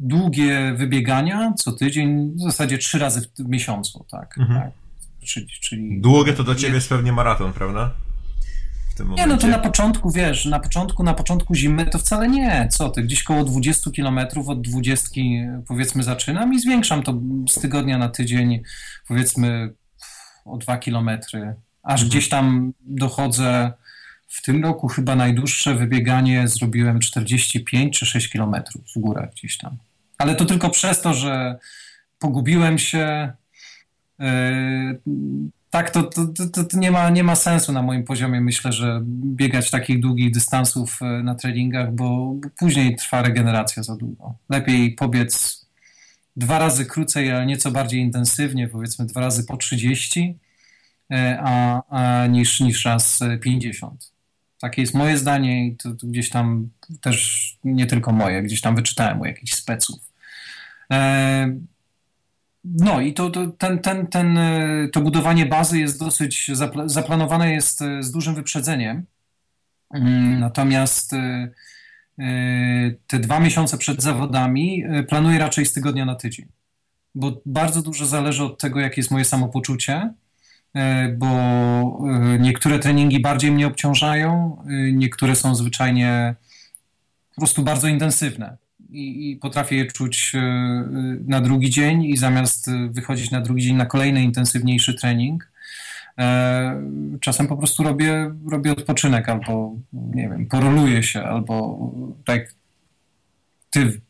długie wybiegania co tydzień, w zasadzie trzy razy w miesiącu. Tak, mhm. tak. Czyli, czyli... Długie to do ciebie jest pewnie maraton, prawda? W tym momencie. Nie, no to na początku, wiesz, na początku, na początku zimy to wcale nie. Co ty, gdzieś koło dwudziestu kilometrów od dwudziestki powiedzmy zaczynam i zwiększam to z tygodnia na tydzień powiedzmy o dwa kilometry. Aż mhm. gdzieś tam dochodzę. W tym roku chyba najdłuższe wybieganie zrobiłem czterdzieści pięć czy sześć kilometrów w górach gdzieś tam. Ale to tylko przez to, że pogubiłem się. Yy, tak, to, to, to, to nie ma, nie ma sensu na moim poziomie, myślę, że biegać takich długich dystansów na treningach, bo później trwa regeneracja za długo. Lepiej pobiec dwa razy krócej, ale nieco bardziej intensywnie, powiedzmy dwa razy po trzydzieści, A, a niż, niż raz pięćdziesiąt. Takie jest moje zdanie i to, to gdzieś tam też nie tylko moje, gdzieś tam wyczytałem u jakichś speców. E, no i to, to, ten, ten, ten, to budowanie bazy jest dosyć zapl- zaplanowane jest z dużym wyprzedzeniem. Mm. Natomiast e, te dwa miesiące przed zawodami planuję raczej z tygodnia na tydzień, bo bardzo dużo zależy od tego, jakie jest moje samopoczucie, bo niektóre treningi bardziej mnie obciążają, niektóre są zwyczajnie po prostu bardzo intensywne i, i potrafię je czuć na drugi dzień i zamiast wychodzić na drugi dzień na kolejny intensywniejszy trening, czasem po prostu robię, robię odpoczynek albo, nie wiem, poroluję się albo tak ty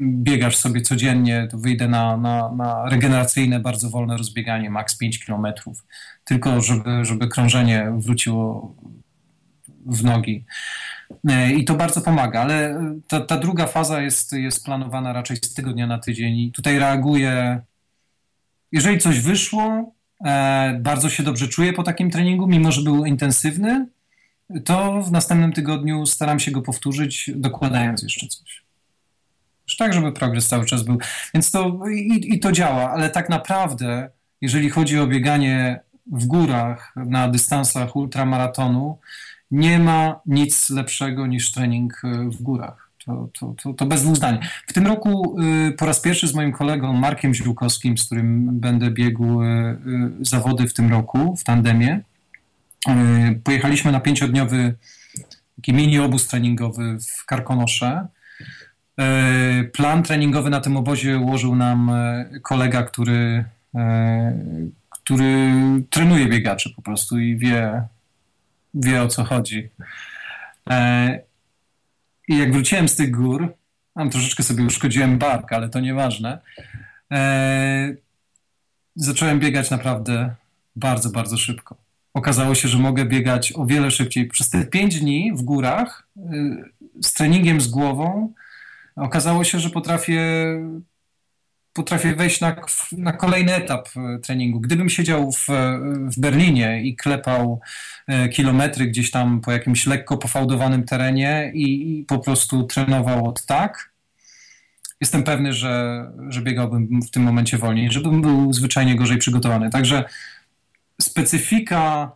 biegasz sobie codziennie, to wyjdę na, na, na regeneracyjne, bardzo wolne rozbieganie, maks pięć kilometrów, tylko żeby, żeby krążenie wróciło w nogi. I to bardzo pomaga, ale ta, ta druga faza jest, jest planowana raczej z tygodnia na tydzień i tutaj reaguję, jeżeli coś wyszło, bardzo się dobrze czuję po takim treningu, mimo że był intensywny, to w następnym tygodniu staram się go powtórzyć, dokładając jeszcze coś. Tak, żeby progres cały czas był. Więc to i, i to działa, ale tak naprawdę, jeżeli chodzi o bieganie w górach na dystansach ultramaratonu, nie ma nic lepszego niż trening w górach. To, to, to, to bez dwóch zdań. W tym roku y, po raz pierwszy z moim kolegą Markiem Ziółkowskim, z którym będę biegł y, y, zawody w tym roku w tandemie, y, pojechaliśmy na pięciodniowy taki mini obóz treningowy w Karkonosze. Y, plan treningowy na tym obozie ułożył nam y, kolega, który, y, który trenuje biegaczy po prostu i wie, wie o co chodzi. Y, I jak wróciłem z tych gór, tam troszeczkę sobie uszkodziłem bark, ale to nieważne, eee, zacząłem biegać naprawdę bardzo, bardzo szybko. Okazało się, że mogę biegać o wiele szybciej. Przez te pięć dni w górach e, z treningiem z głową okazało się, że potrafię, potrafię wejść na, na kolejny etap treningu. Gdybym siedział w, w Berlinie i klepał kilometry gdzieś tam po jakimś lekko pofałdowanym terenie i, i po prostu trenował od tak, jestem pewny, że, że biegałbym w tym momencie wolniej, żebym był zwyczajnie gorzej przygotowany. Także specyfika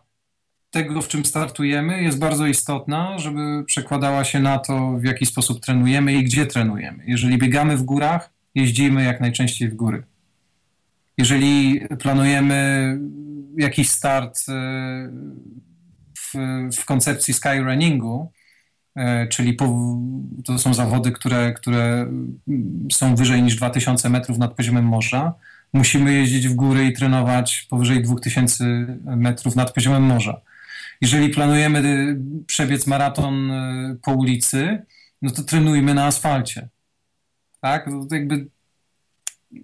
tego, w czym startujemy, jest bardzo istotna, żeby przekładała się na to, w jaki sposób trenujemy i gdzie trenujemy. Jeżeli biegamy w górach, jeździmy jak najczęściej w góry. Jeżeli planujemy jakiś start w, w koncepcji skyrunningu, czyli po, to są zawody, które, które są wyżej niż dwa tysiące metrów nad poziomem morza, musimy jeździć w góry i trenować powyżej dwa tysiące metrów nad poziomem morza. Jeżeli planujemy przebiec maraton po ulicy, no to trenujmy na asfalcie. Tak, to jakby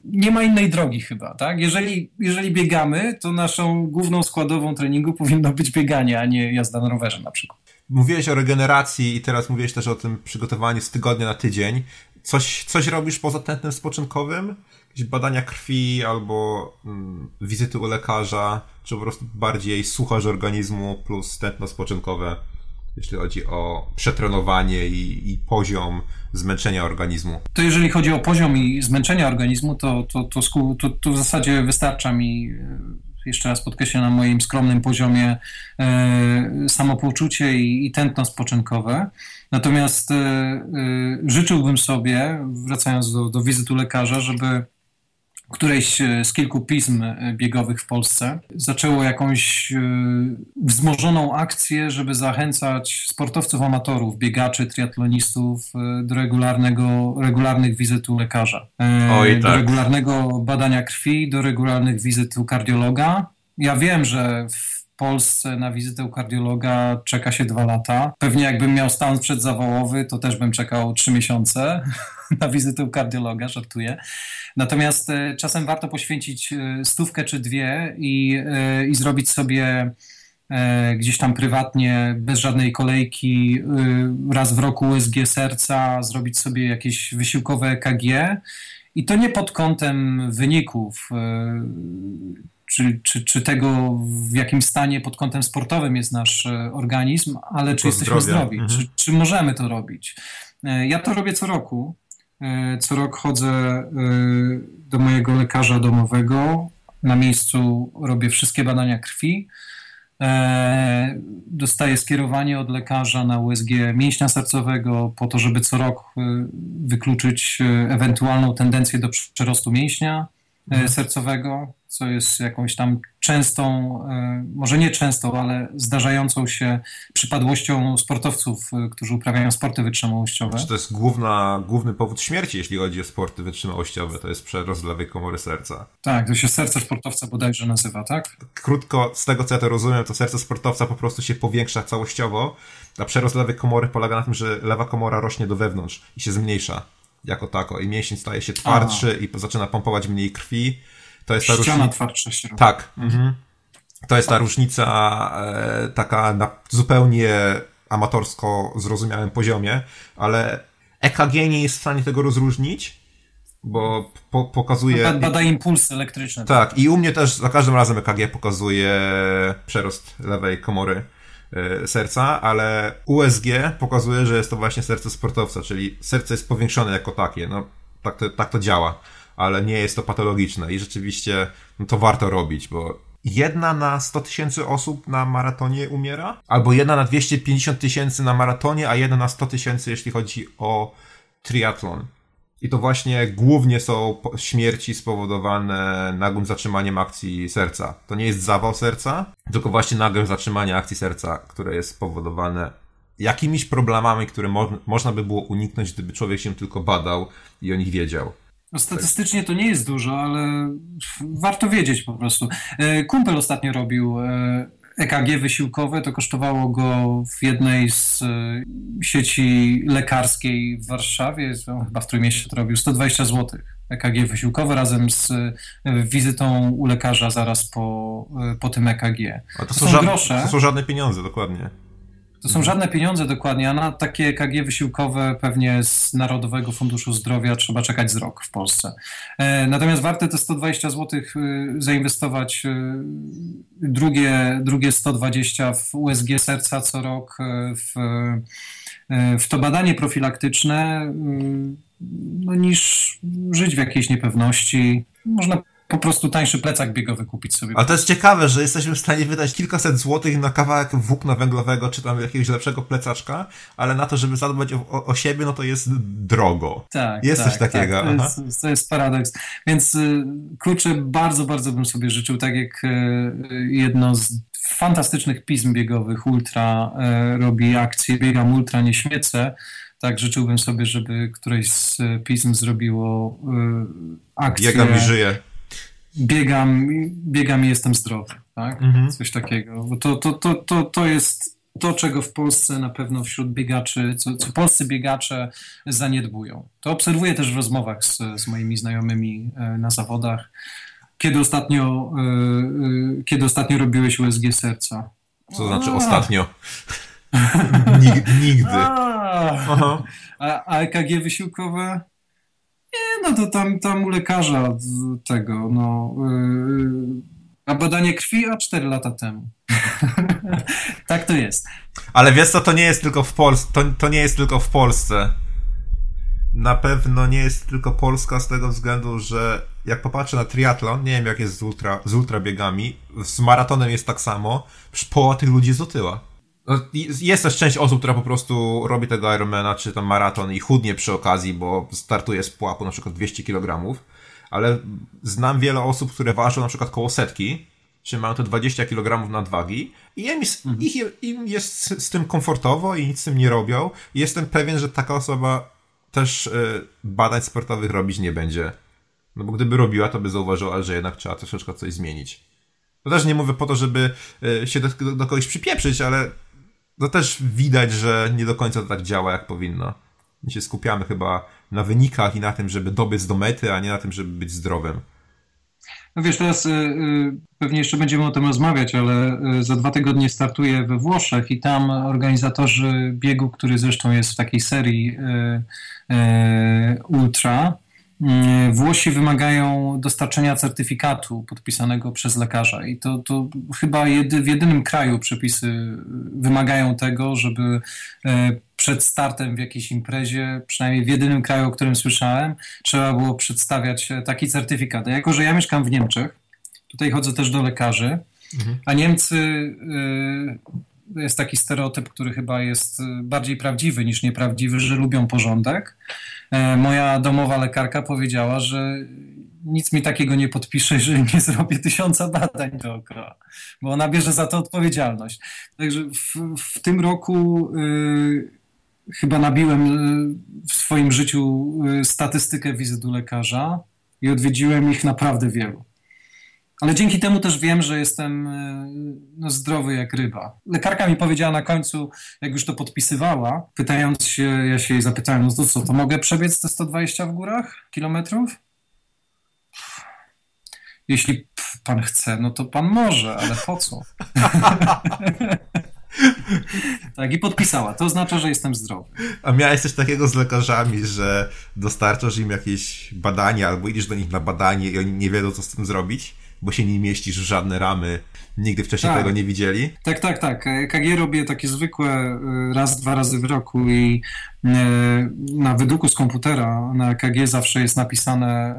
nie ma innej drogi chyba, tak? Jeżeli, jeżeli biegamy, to naszą główną składową treningu powinno być bieganie, a nie jazda na rowerze na przykład. Mówiłeś o regeneracji i teraz mówiłeś też o tym przygotowaniu z tygodnia na tydzień. Coś, coś robisz poza tętnem spoczynkowym? Jakieś badania krwi albo mm, wizyty u lekarza, czy po prostu bardziej słuchasz organizmu plus tętno spoczynkowe, jeśli chodzi o przetrenowanie i, i poziom zmęczenia organizmu? To jeżeli chodzi o poziom i zmęczenia organizmu, to, to, to, to, to w zasadzie wystarcza mi, jeszcze raz podkreślę, na moim skromnym poziomie e, samopoczucie i, i tętno spoczynkowe. Natomiast e, e, życzyłbym sobie, wracając do, do wizyt u lekarza, żeby którejś z kilku pism biegowych w Polsce zaczęło jakąś wzmożoną akcję, żeby zachęcać sportowców amatorów, biegaczy, triatlonistów do regularnego, regularnych wizyt u lekarza. Oj, tak. Do regularnego badania krwi, do regularnych wizyt u kardiologa. Ja wiem, że w Polsce na wizytę u kardiologa czeka się dwa lata. Pewnie jakbym miał stan przedzawałowy, to też bym czekał trzy miesiące na wizytę u kardiologa, żartuję. Natomiast czasem warto poświęcić stówkę czy dwie i, i zrobić sobie gdzieś tam prywatnie, bez żadnej kolejki, raz w roku U S G serca, zrobić sobie jakieś wysiłkowe E K G. I to nie pod kątem wyników, Czy, czy, czy tego, w jakim stanie pod kątem sportowym jest nasz organizm, ale czy jesteśmy zdrowi, mhm. czy, czy możemy to robić. Ja to robię co roku. Co rok chodzę do mojego lekarza domowego. Na miejscu robię wszystkie badania krwi. Dostaję skierowanie od lekarza na U S G mięśnia sercowego po to, żeby co rok wykluczyć ewentualną tendencję do przerostu mięśnia mhm. sercowego, co jest jakąś tam częstą, może nie częstą, ale zdarzającą się przypadłością sportowców, którzy uprawiają sporty wytrzymałościowe. Czy to jest główna, główny powód śmierci, jeśli chodzi o sporty wytrzymałościowe, to jest przerost lewej komory serca. Tak, to się serce sportowca bodajże nazywa, tak? Krótko, z tego co ja to rozumiem, to serce sportowca po prostu się powiększa całościowo, a przerost lewej komory polega na tym, że lewa komora rośnie do wewnątrz i się zmniejsza jako tako i mięsień staje się twardszy Aha. i zaczyna pompować mniej krwi. To jest ta ściana twardsza się robi. Tak. Mhm. To jest ta różnica e, taka na zupełnie amatorsko zrozumiałym poziomie, ale E K G nie jest w stanie tego rozróżnić, bo po, pokazuje... Bada, bada impulsy elektryczne. Tak, i u mnie też za każdym razem E K G pokazuje przerost lewej komory serca, ale U S G pokazuje, że jest to właśnie serce sportowca, czyli serce jest powiększone jako takie, no tak to, tak to działa, ale nie jest to patologiczne i rzeczywiście no, to warto robić, bo jedna na sto tysięcy osób na maratonie umiera, albo jedna na dwieście pięćdziesiąt tysięcy na maratonie, a jedna na sto tysięcy jeśli chodzi o triatlon. I to właśnie głównie są śmierci spowodowane nagłym zatrzymaniem akcji serca. To nie jest zawał serca, tylko właśnie nagłe zatrzymanie akcji serca, które jest spowodowane jakimiś problemami, które mo- można by było uniknąć, gdyby człowiek się tylko badał i o nich wiedział. No statystycznie to nie jest dużo, ale warto wiedzieć po prostu. Kumpel ostatnio robił E K G wysiłkowe, to kosztowało go w jednej z sieci lekarskiej w Warszawie, chyba w Trójmieście to robił, sto dwadzieścia złotych E K G wysiłkowe razem z wizytą u lekarza zaraz po, po tym E K G. A to, są to, są żadne, to są żadne pieniądze, dokładnie. To są żadne pieniądze dokładnie, a na takie E K G wysiłkowe pewnie z Narodowego Funduszu Zdrowia trzeba czekać z rok w Polsce. Natomiast warto te sto dwadzieścia złotych zainwestować, drugie, drugie sto dwadzieścia w U S G serca co rok, w, w to badanie profilaktyczne, no niż żyć w jakiejś niepewności. Można po prostu tańszy plecak biegowy kupić sobie. Ale to jest ciekawe, że jesteśmy w stanie wydać kilkaset złotych na kawałek włókna węglowego czy tam jakiegoś lepszego plecaczka, ale na to, żeby zadbać o, o, o siebie, no to jest drogo. Tak, jest tak, coś takiego. Tak. To, jest, to jest paradoks. Więc kurczę, bardzo, bardzo bym sobie życzył, tak jak jedno z fantastycznych pism biegowych Ultra robi akcję Biegam Ultra, nie śmiecę. Tak, życzyłbym sobie, żeby któreś z pism zrobiło akcję Biegam i żyję. Biegam, biegam i jestem zdrowy, tak? Mhm. Coś takiego. Bo to, to, to, to, to jest to, czego w Polsce na pewno wśród biegaczy, co, co polscy biegacze zaniedbują. To obserwuję też w rozmowach z, z moimi znajomymi na zawodach. Kiedy ostatnio, kiedy ostatnio robiłeś U S G serca? Co to znaczy ostatnio? Nigdy. A, a E K G wysiłkowe? Nie, no to tam, tam u lekarza tego, no. Yy, a badanie krwi, a cztery lata temu. Tak to jest. Ale wiesz co, to nie jest tylko w Polsce. To, to nie jest tylko w Polsce. Na pewno nie jest tylko Polska z tego względu, że jak popatrzę na triatlon, nie wiem jak jest z ultra, z ultrabiegami, z maratonem jest tak samo, połowa tych ludzi zotyła. Jest też część osób, która po prostu robi tego Ironmana czy tam maraton i chudnie przy okazji, bo startuje z pułapu na przykład dwieście kilogramów, ale znam wiele osób, które ważą na przykład koło setki, czy mają to dwadzieścia kilogramów nadwagi i im jest, mhm. ich, im jest z tym komfortowo i nic z tym nie robią. Jestem pewien, że taka osoba też badań sportowych robić nie będzie, no bo gdyby robiła, to by zauważyła, że jednak trzeba troszeczkę coś zmienić. To też nie mówię po to, żeby się do, do kogoś przypieprzyć, ale to też widać, że nie do końca to tak działa, jak powinno. My się skupiamy chyba na wynikach i na tym, żeby dobiec do mety, a nie na tym, żeby być zdrowym. No wiesz, teraz y, y, pewnie jeszcze będziemy o tym rozmawiać, ale y, za dwa tygodnie startuję we Włoszech i tam organizatorzy biegu, który zresztą jest w takiej serii y, y, Ultra, Włosi wymagają dostarczenia certyfikatu podpisanego przez lekarza i to, to chyba jedy, w jedynym kraju przepisy wymagają tego, żeby przed startem w jakiejś imprezie, przynajmniej w jedynym kraju, o którym słyszałem, trzeba było przedstawiać taki certyfikat. A jako, że ja mieszkam w Niemczech, tutaj chodzę też do lekarzy, mhm. a Niemcy... Yy, jest taki stereotyp, który chyba jest bardziej prawdziwy niż nieprawdziwy, że lubią porządek. Moja domowa lekarka powiedziała, że nic mi takiego nie podpisze, jeżeli nie zrobię tysiąca badań dookoła, bo ona bierze za to odpowiedzialność. Także w, w tym roku yy, chyba nabiłem w swoim życiu statystykę wizyt u lekarza i odwiedziłem ich naprawdę wielu. Ale dzięki temu też wiem, że jestem no, zdrowy jak ryba. Lekarka mi powiedziała na końcu, jak już to podpisywała, pytając się, ja się jej zapytałem, no to co, to mogę przebiec te sto dwadzieścia w górach kilometrów? Jeśli pan chce, no to pan może, ale po co? Tak, i podpisała. To oznacza, że jestem zdrowy. A miałeś coś takiego z lekarzami, że dostarczasz im jakieś badania albo idziesz do nich na badanie i oni nie wiedzą, co z tym zrobić, bo się nie mieścisz w żadne ramy, nigdy wcześniej tak. tego nie widzieli? Tak, tak, tak. E K G robię takie zwykłe raz, dwa razy w roku i na wydruku z komputera na E K G zawsze jest napisane,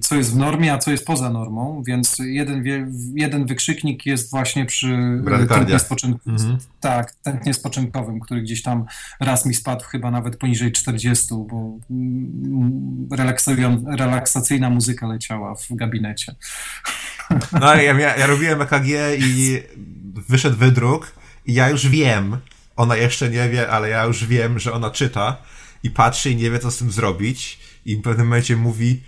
co jest w normie, a co jest poza normą, więc jeden, wie, jeden wykrzyknik jest właśnie przy tętnie spoczynkowym, mm-hmm. tak, tętnie spoczynkowym, który gdzieś tam raz mi spadł chyba nawet poniżej czterdziestu, bo relaksacyjna muzyka leciała w gabinecie. No ja, ja robiłem E K G i wyszedł wydruk i ja już wiem, ona jeszcze nie wie, ale ja już wiem, że ona czyta i patrzy i nie wie, co z tym zrobić i w pewnym momencie mówi: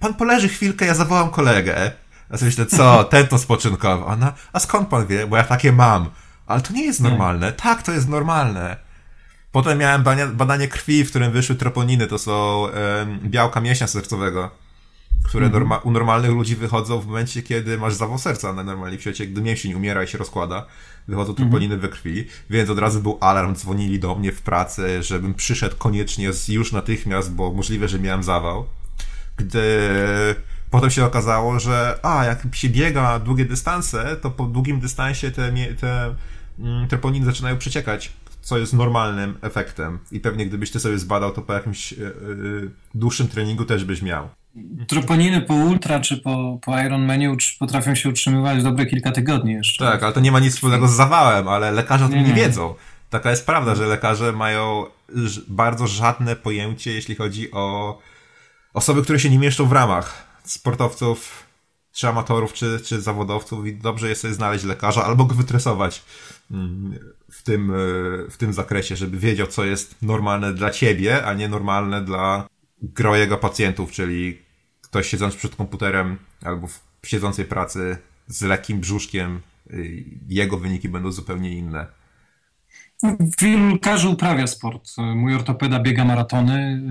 pan poleży chwilkę, ja zawołam kolegę. A sobie myślę, co, tętno spoczynkowe. Ona, a skąd pan wie, bo ja takie mam. Ale to nie jest normalne. Tak, to jest normalne. Potem miałem badanie, badanie krwi, w którym wyszły troponiny, to są um, białka mięśnia sercowego, które mm. norma- u normalnych ludzi wychodzą w momencie, kiedy masz zawał serca najnormalniej w świecie, gdy mięsień umiera i się rozkłada. Wychodzą troponiny mm. we krwi, więc od razu był alarm, dzwonili do mnie w pracy, żebym przyszedł koniecznie z, już natychmiast, bo możliwe, że miałem zawał. Gdy potem się okazało, że a, jak się biega długie dystanse, to po długim dystansie te, te troponiny zaczynają przeciekać, co jest normalnym efektem. I pewnie gdybyś ty sobie zbadał, to po jakimś yy, dłuższym treningu też byś miał. Troponiny po ultra czy po, po Ironmanie potrafią się utrzymywać dobre kilka tygodni jeszcze. Tak, ale to nie ma nic wspólnego z zawałem, ale lekarze o tym nie, nie. nie wiedzą. Taka jest prawda, że lekarze mają bardzo żadne pojęcie, jeśli chodzi o osoby, które się nie mieszczą w ramach sportowców, czy amatorów, czy, czy zawodowców, i dobrze jest sobie znaleźć lekarza albo go wytresować w tym, w tym zakresie, żeby wiedział, co jest normalne dla ciebie, a nie normalne dla grojego pacjentów, czyli ktoś siedzący przed komputerem albo w siedzącej pracy z lekkim brzuszkiem, jego wyniki będą zupełnie inne. Wielu lekarzy uprawia sport. Mój ortopeda biega maratony.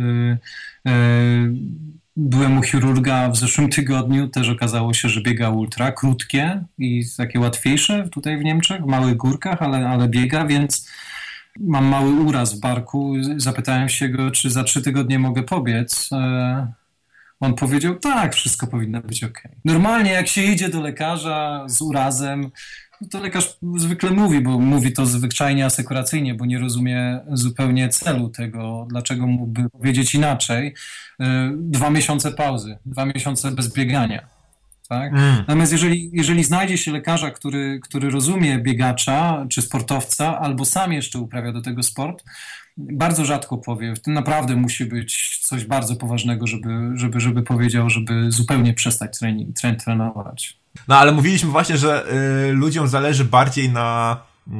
Byłem u chirurga w zeszłym tygodniu. Też okazało się, że biega ultra. Krótkie i takie łatwiejsze tutaj w Niemczech, w małych górkach, ale, ale biega, więc mam mały uraz w barku. Zapytałem się go, czy za trzy tygodnie mogę pobiec. On powiedział, tak, wszystko powinno być ok. Normalnie jak się idzie do lekarza z urazem, to lekarz zwykle mówi, bo mówi to zwyczajnie asekuracyjnie, bo nie rozumie zupełnie celu tego, dlaczego mógłby powiedzieć inaczej. Dwa miesiące pauzy, dwa miesiące bez biegania. Tak? Mm. Natomiast jeżeli, jeżeli znajdzie się lekarza, który, który rozumie biegacza czy sportowca, albo sam jeszcze uprawia do tego sport, bardzo rzadko powie. W tym naprawdę musi być coś bardzo poważnego, żeby, żeby, żeby powiedział, żeby zupełnie przestać trening, tren, trenować. No ale mówiliśmy właśnie, że y, ludziom zależy bardziej na y,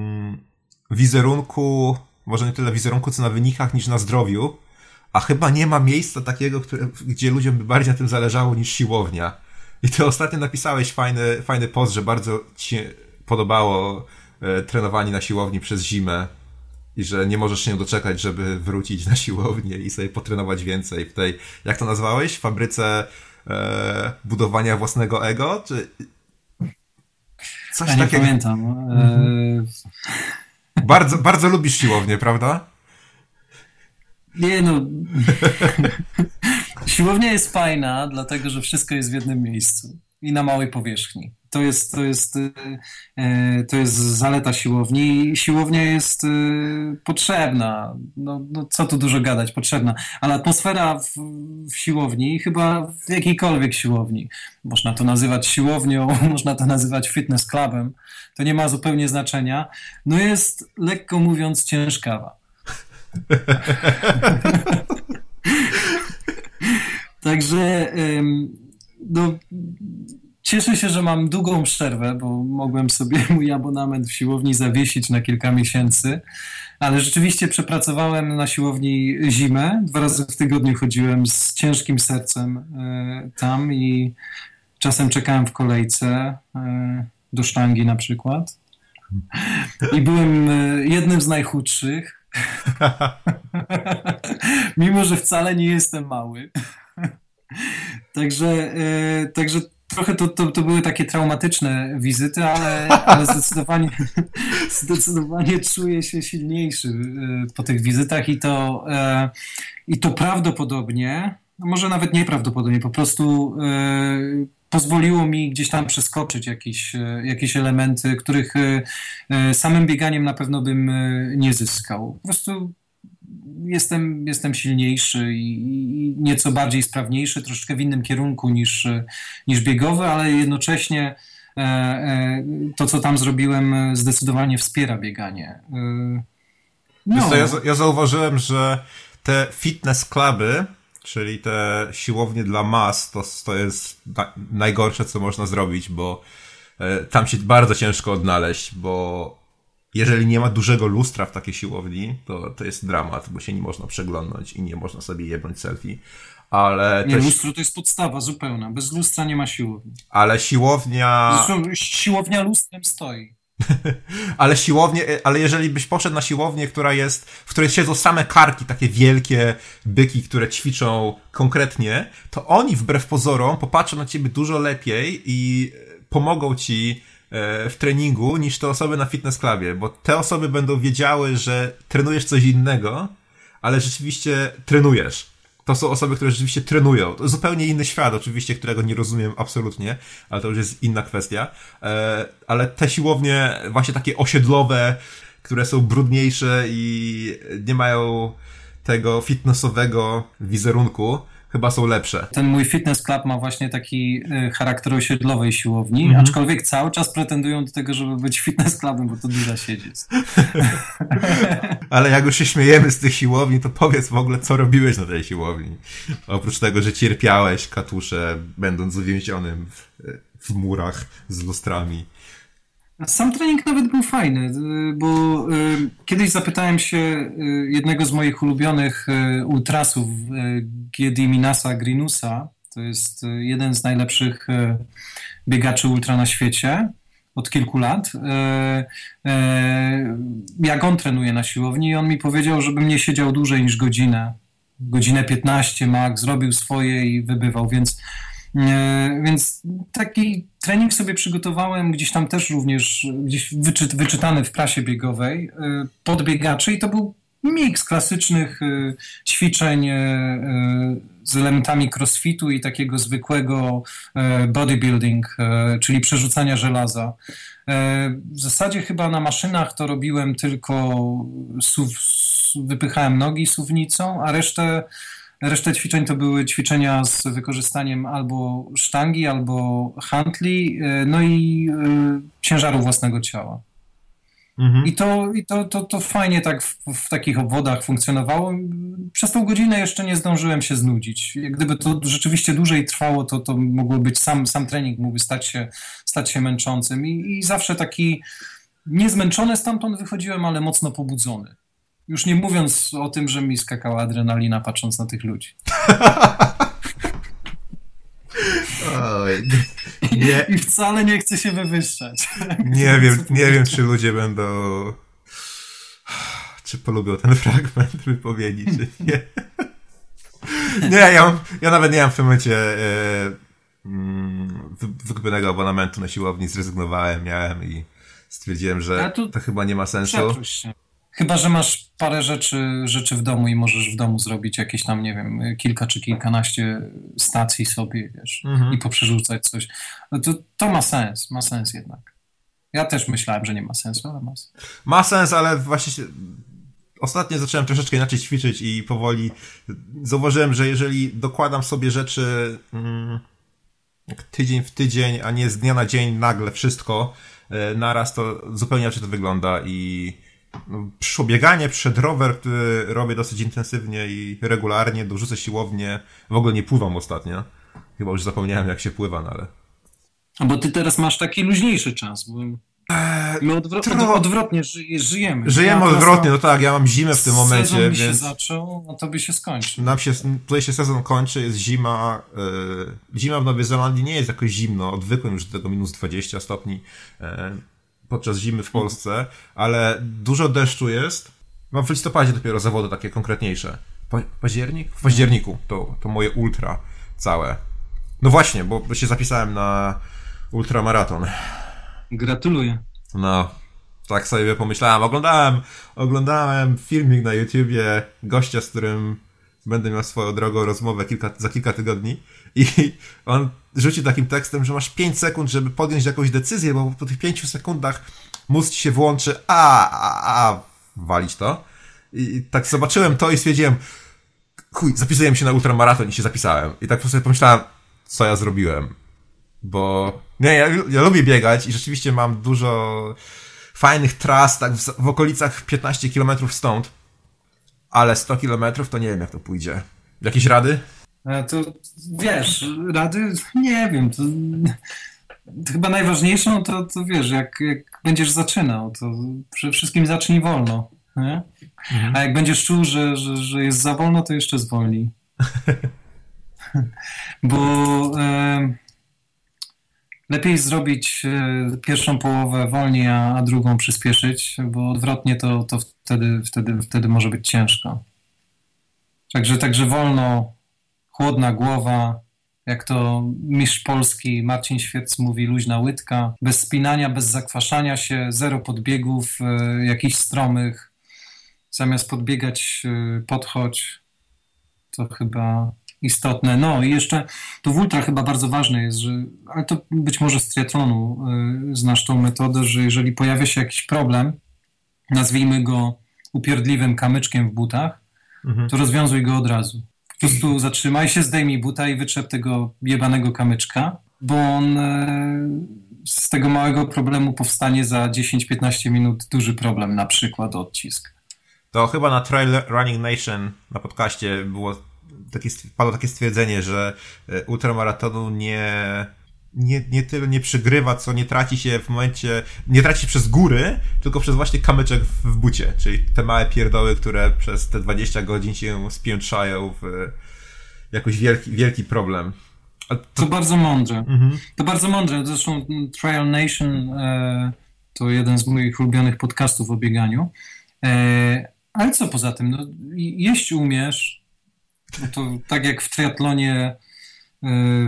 wizerunku, może nie tyle wizerunku, co na wynikach, niż na zdrowiu, a chyba nie ma miejsca takiego, które, gdzie ludziom by bardziej na tym zależało niż siłownia. I ty ostatnio napisałeś fajny, fajny post, że bardzo ci się podobało y, trenowanie na siłowni przez zimę i że nie możesz się doczekać, żeby wrócić na siłownię i sobie potrenować więcej w tej, jak to nazwałeś, fabryce E, budowania własnego ego, czy coś ja nie takiego? Pamiętam. Mhm. E... Bardzo, bardzo lubisz siłownię, prawda? Nie no. Siłownia jest fajna, dlatego że wszystko jest w jednym miejscu i na małej powierzchni. To jest, to jest, e, to jest zaleta siłowni. Siłownia jest e, potrzebna. No, no, co tu dużo gadać, potrzebna. Ale atmosfera w, w siłowni, chyba w jakiejkolwiek siłowni, można to nazywać siłownią, można to nazywać fitness clubem, to nie ma zupełnie znaczenia. No jest, lekko mówiąc, ciężkawa. Także ym, no... Cieszę się, że mam długą przerwę, bo mogłem sobie mój abonament w siłowni zawiesić na kilka miesięcy, ale rzeczywiście przepracowałem na siłowni zimę. Dwa razy w tygodniu chodziłem z ciężkim sercem y, tam i czasem czekałem w kolejce y, do sztangi na przykład. I byłem y, jednym z najchudszych, mimo że wcale nie jestem mały. Także, y, także Trochę to, to, to były takie traumatyczne wizyty, ale, ale zdecydowanie, zdecydowanie czuję się silniejszy po tych wizytach i to, i to prawdopodobnie, może nawet nieprawdopodobnie, po prostu pozwoliło mi gdzieś tam przeskoczyć jakieś, jakieś elementy, których samym bieganiem na pewno bym nie zyskał. Po prostu Jestem, jestem silniejszy i nieco bardziej sprawniejszy, troszkę w innym kierunku niż, niż biegowy, ale jednocześnie to, co tam zrobiłem, zdecydowanie wspiera bieganie. No. To ja, ja zauważyłem, że te fitness kluby, czyli te siłownie dla mas, to, to jest najgorsze, co można zrobić, bo tam się bardzo ciężko odnaleźć, bo jeżeli nie ma dużego lustra w takiej siłowni, to, to jest dramat, bo się nie można przeglądnąć i nie można sobie jebnąć selfie. Ale nie, też... lustro to jest podstawa zupełna. Bez lustra nie ma siłowni. Ale siłownia... Zresztą siłownia lustrem stoi. ale siłownie, ale jeżeli byś poszedł na siłownię, która jest, w której siedzą same karki, takie wielkie byki, które ćwiczą konkretnie, to oni wbrew pozorom popatrzą na ciebie dużo lepiej i pomogą ci w treningu niż te osoby na fitness clubie, bo te osoby będą wiedziały, że trenujesz coś innego, ale rzeczywiście trenujesz. To są osoby, które rzeczywiście trenują. To zupełnie inny świat oczywiście, którego nie rozumiem absolutnie, ale to już jest inna kwestia. Ale te siłownie właśnie takie osiedlowe, które są brudniejsze i nie mają tego fitnessowego wizerunku, chyba są lepsze. Ten mój fitness club ma właśnie taki charakter osiedlowej siłowni, mm-hmm. aczkolwiek cały czas pretendują do tego, żeby być fitness clubem, bo to duża siedzieć. Ale jak już się śmiejemy z tych siłowni, to powiedz w ogóle, co robiłeś na tej siłowni. Oprócz tego, że cierpiałeś katusze, będąc uwięzionym w, w murach z lustrami. Sam trening nawet był fajny, bo kiedyś zapytałem się jednego z moich ulubionych ultrasów, Gedi Minasa Grinusa, to jest jeden z najlepszych biegaczy ultra na świecie od kilku lat, jak on trenuje na siłowni i on mi powiedział, żebym nie siedział dłużej niż godzinę, godzinę piętnaście mak, zrobił swoje i wybywał, więc... Więc taki trening sobie przygotowałem, gdzieś tam też również gdzieś wyczyt, wyczytany w prasie biegowej pod biegaczy i to był miks klasycznych ćwiczeń z elementami crossfitu i takiego zwykłego bodybuilding, czyli przerzucania żelaza. W zasadzie chyba na maszynach to robiłem tylko, suw, wypychałem nogi suwnicą, a resztę Resztę ćwiczeń to były ćwiczenia z wykorzystaniem albo sztangi, albo hantli, no i ciężaru własnego ciała. Mhm. I, to, i to, to, to fajnie tak w, w takich obwodach funkcjonowało. Przez tą godzinę jeszcze nie zdążyłem się znudzić. Jak gdyby to rzeczywiście dłużej trwało, to, to mogło być sam, sam trening mógłby stać się, stać się męczącym. I, i zawsze taki niezmęczony stamtąd wychodziłem, ale mocno pobudzony. Już nie mówiąc o tym, że mi skakała adrenalina patrząc na tych ludzi. Oj, nie. I wcale nie chcę się wywyższać. Nie wiem, nie wiem, czy ludzie będą... Czy polubią ten fragment wypowiedzi, czy nie. Nie, ja, mam, ja nawet nie mam w tym momencie wykupionego abonamentu na siłowni, zrezygnowałem, miałem i stwierdziłem, że to, to chyba nie ma sensu. Chyba że masz parę rzeczy, rzeczy w domu i możesz w domu zrobić jakieś tam, nie wiem, kilka czy kilkanaście stacji sobie, wiesz, mhm. i poprzerzucać coś. No to, to ma sens, ma sens jednak. Ja też myślałem, że nie ma sensu, ale ma sens. Ma sens, ale właśnie ostatnio zacząłem troszeczkę inaczej ćwiczyć i powoli zauważyłem, że jeżeli dokładam sobie rzeczy mm, tydzień w tydzień, a nie z dnia na dzień nagle wszystko yy, naraz, to zupełnie inaczej to wygląda i przyszło bieganie, przed rower, który robię dosyć intensywnie i regularnie, dorzucę siłownię. W ogóle nie pływam ostatnio. Chyba już zapomniałem, jak się pływa, no ale... A bo ty teraz masz taki luźniejszy czas, bo my odwro- Tro... odwrotnie ży- żyjemy. Żyjemy ja odwrotnie, mam... no tak, ja mam zimę w tym momencie. Sezon mi się więc... zaczął, a tobie się skończy. Nam się, tutaj się sezon kończy, jest zima. Yy... Zima w Nowej Zelandii nie jest jakoś zimno, odwykłem już do tego minus dwadzieścia stopni. Yy... podczas zimy w Polsce, ale dużo deszczu jest. Mam w listopadzie dopiero zawody takie konkretniejsze. Pa- październik? W październiku. To, to moje ultra całe. No właśnie, bo się zapisałem na ultramaraton. Gratuluję. No, tak sobie pomyślałem. Oglądałem, oglądałem filmik na YouTubie gościa, z którym będę miał swoją drogą rozmowę kilka, za kilka tygodni i on rzuci takim tekstem, że masz pięć sekund, żeby podjąć jakąś decyzję, bo po tych pięciu sekundach mózg ci się włączy, a, a, a, walić to. I tak zobaczyłem to i stwierdziłem, chuj, zapisuję się na ultramaraton i się zapisałem. I tak po prostu pomyślałem, co ja zrobiłem. Bo nie, ja, ja lubię biegać i rzeczywiście mam dużo fajnych tras, tak w, w okolicach piętnaście kilometrów stąd. Ale sto kilometrów to nie wiem, jak to pójdzie. Jakieś rady? To wiesz, rady? Nie wiem. To, to chyba najważniejszą to, to wiesz, jak, jak będziesz zaczynał, to przede wszystkim zacznij wolno. Nie? Mhm. A jak będziesz czuł, że, że, że jest za wolno, to jeszcze zwolnij. Bo e, lepiej zrobić e, pierwszą połowę wolniej, a, a drugą przyspieszyć, bo odwrotnie to, to wtedy, wtedy, wtedy może być ciężko. Także, także wolno, chłodna głowa, jak to mistrz Polski Marcin Świec mówi, luźna łydka, bez spinania, bez zakwaszania się, zero podbiegów e, jakichś stromych. Zamiast podbiegać, e, podchodź. To chyba istotne. No i jeszcze to w ultra chyba bardzo ważne jest, że, ale to być może z triatlonu y, znasz tą metodę, że jeżeli pojawia się jakiś problem, nazwijmy go upierdliwym kamyczkiem w butach, mhm. to rozwiązuj go od razu. Po prostu zatrzymaj się, zdejmij buta i wytrzep tego jebanego kamyczka, bo on y, z tego małego problemu powstanie za dziesięć do piętnastu minut duży problem, na przykład odcisk. To chyba na Trail Running Nation na podcaście było Takie, padło takie stwierdzenie, że ultramaratonu nie, nie, nie tyle nie przygrywa, co nie traci się w momencie, nie traci się przez góry, tylko przez właśnie kamyczek w, w bucie, czyli te małe pierdoły, które przez te dwadzieścia godzin się spiętrzają w jakiś wielki, wielki problem. To... to bardzo mądre. Mhm. To bardzo mądre. Zresztą Trail Nation e, to jeden z moich ulubionych podcastów o bieganiu. E, ale co poza tym? No, jeść umiesz, to tak jak w triatlonie,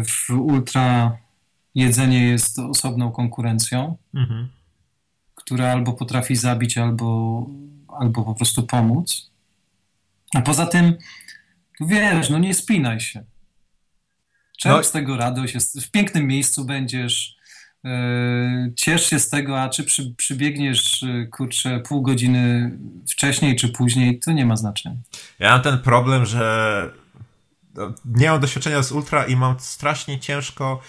w ultra jedzenie jest osobną konkurencją, mhm. która albo potrafi zabić, albo, albo po prostu pomóc. A poza tym, wiesz, no nie spinaj się. Czerp no. z tego radość. Jest, w pięknym miejscu będziesz. Ciesz się z tego, a czy przy, przybiegniesz, kurczę, pół godziny wcześniej czy później, to nie ma znaczenia. Ja mam ten problem, że nie mam doświadczenia z ultra i mam strasznie ciężko,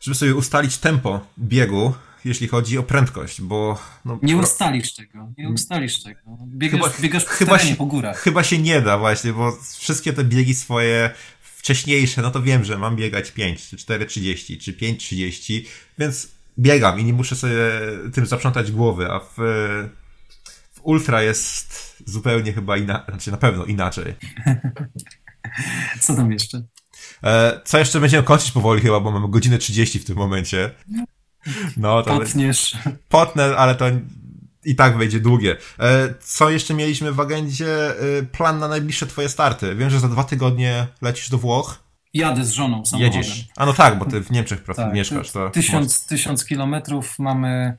żeby sobie ustalić tempo biegu, jeśli chodzi o prędkość, bo... No, nie ustalisz tego, nie ustalisz tego. Biegasz, chyba, biegasz po chyba terenie, się, po górach. Chyba się nie da właśnie, bo wszystkie te biegi swoje... wcześniejsze, no to wiem, że mam biegać pięć, czy cztery trzydzieści, czy pięć trzydzieści, więc biegam i nie muszę sobie tym zaprzątać głowy, a w, w ultra jest zupełnie chyba inaczej, znaczy na pewno inaczej. Co tam jeszcze? Co jeszcze? Będziemy kończyć powoli chyba, bo mamy godzinę trzydzieści w tym momencie. No, to potniesz. Potnę, ale to i tak będzie długie. Co jeszcze mieliśmy w agendzie? Plan na najbliższe twoje starty. Wiem, że za dwa tygodnie lecisz do Włoch. Jadę z żoną samochodem. Jedziesz. A no tak, bo ty w Niemczech tak, mieszkasz. To tysiąc, tysiąc kilometrów mamy...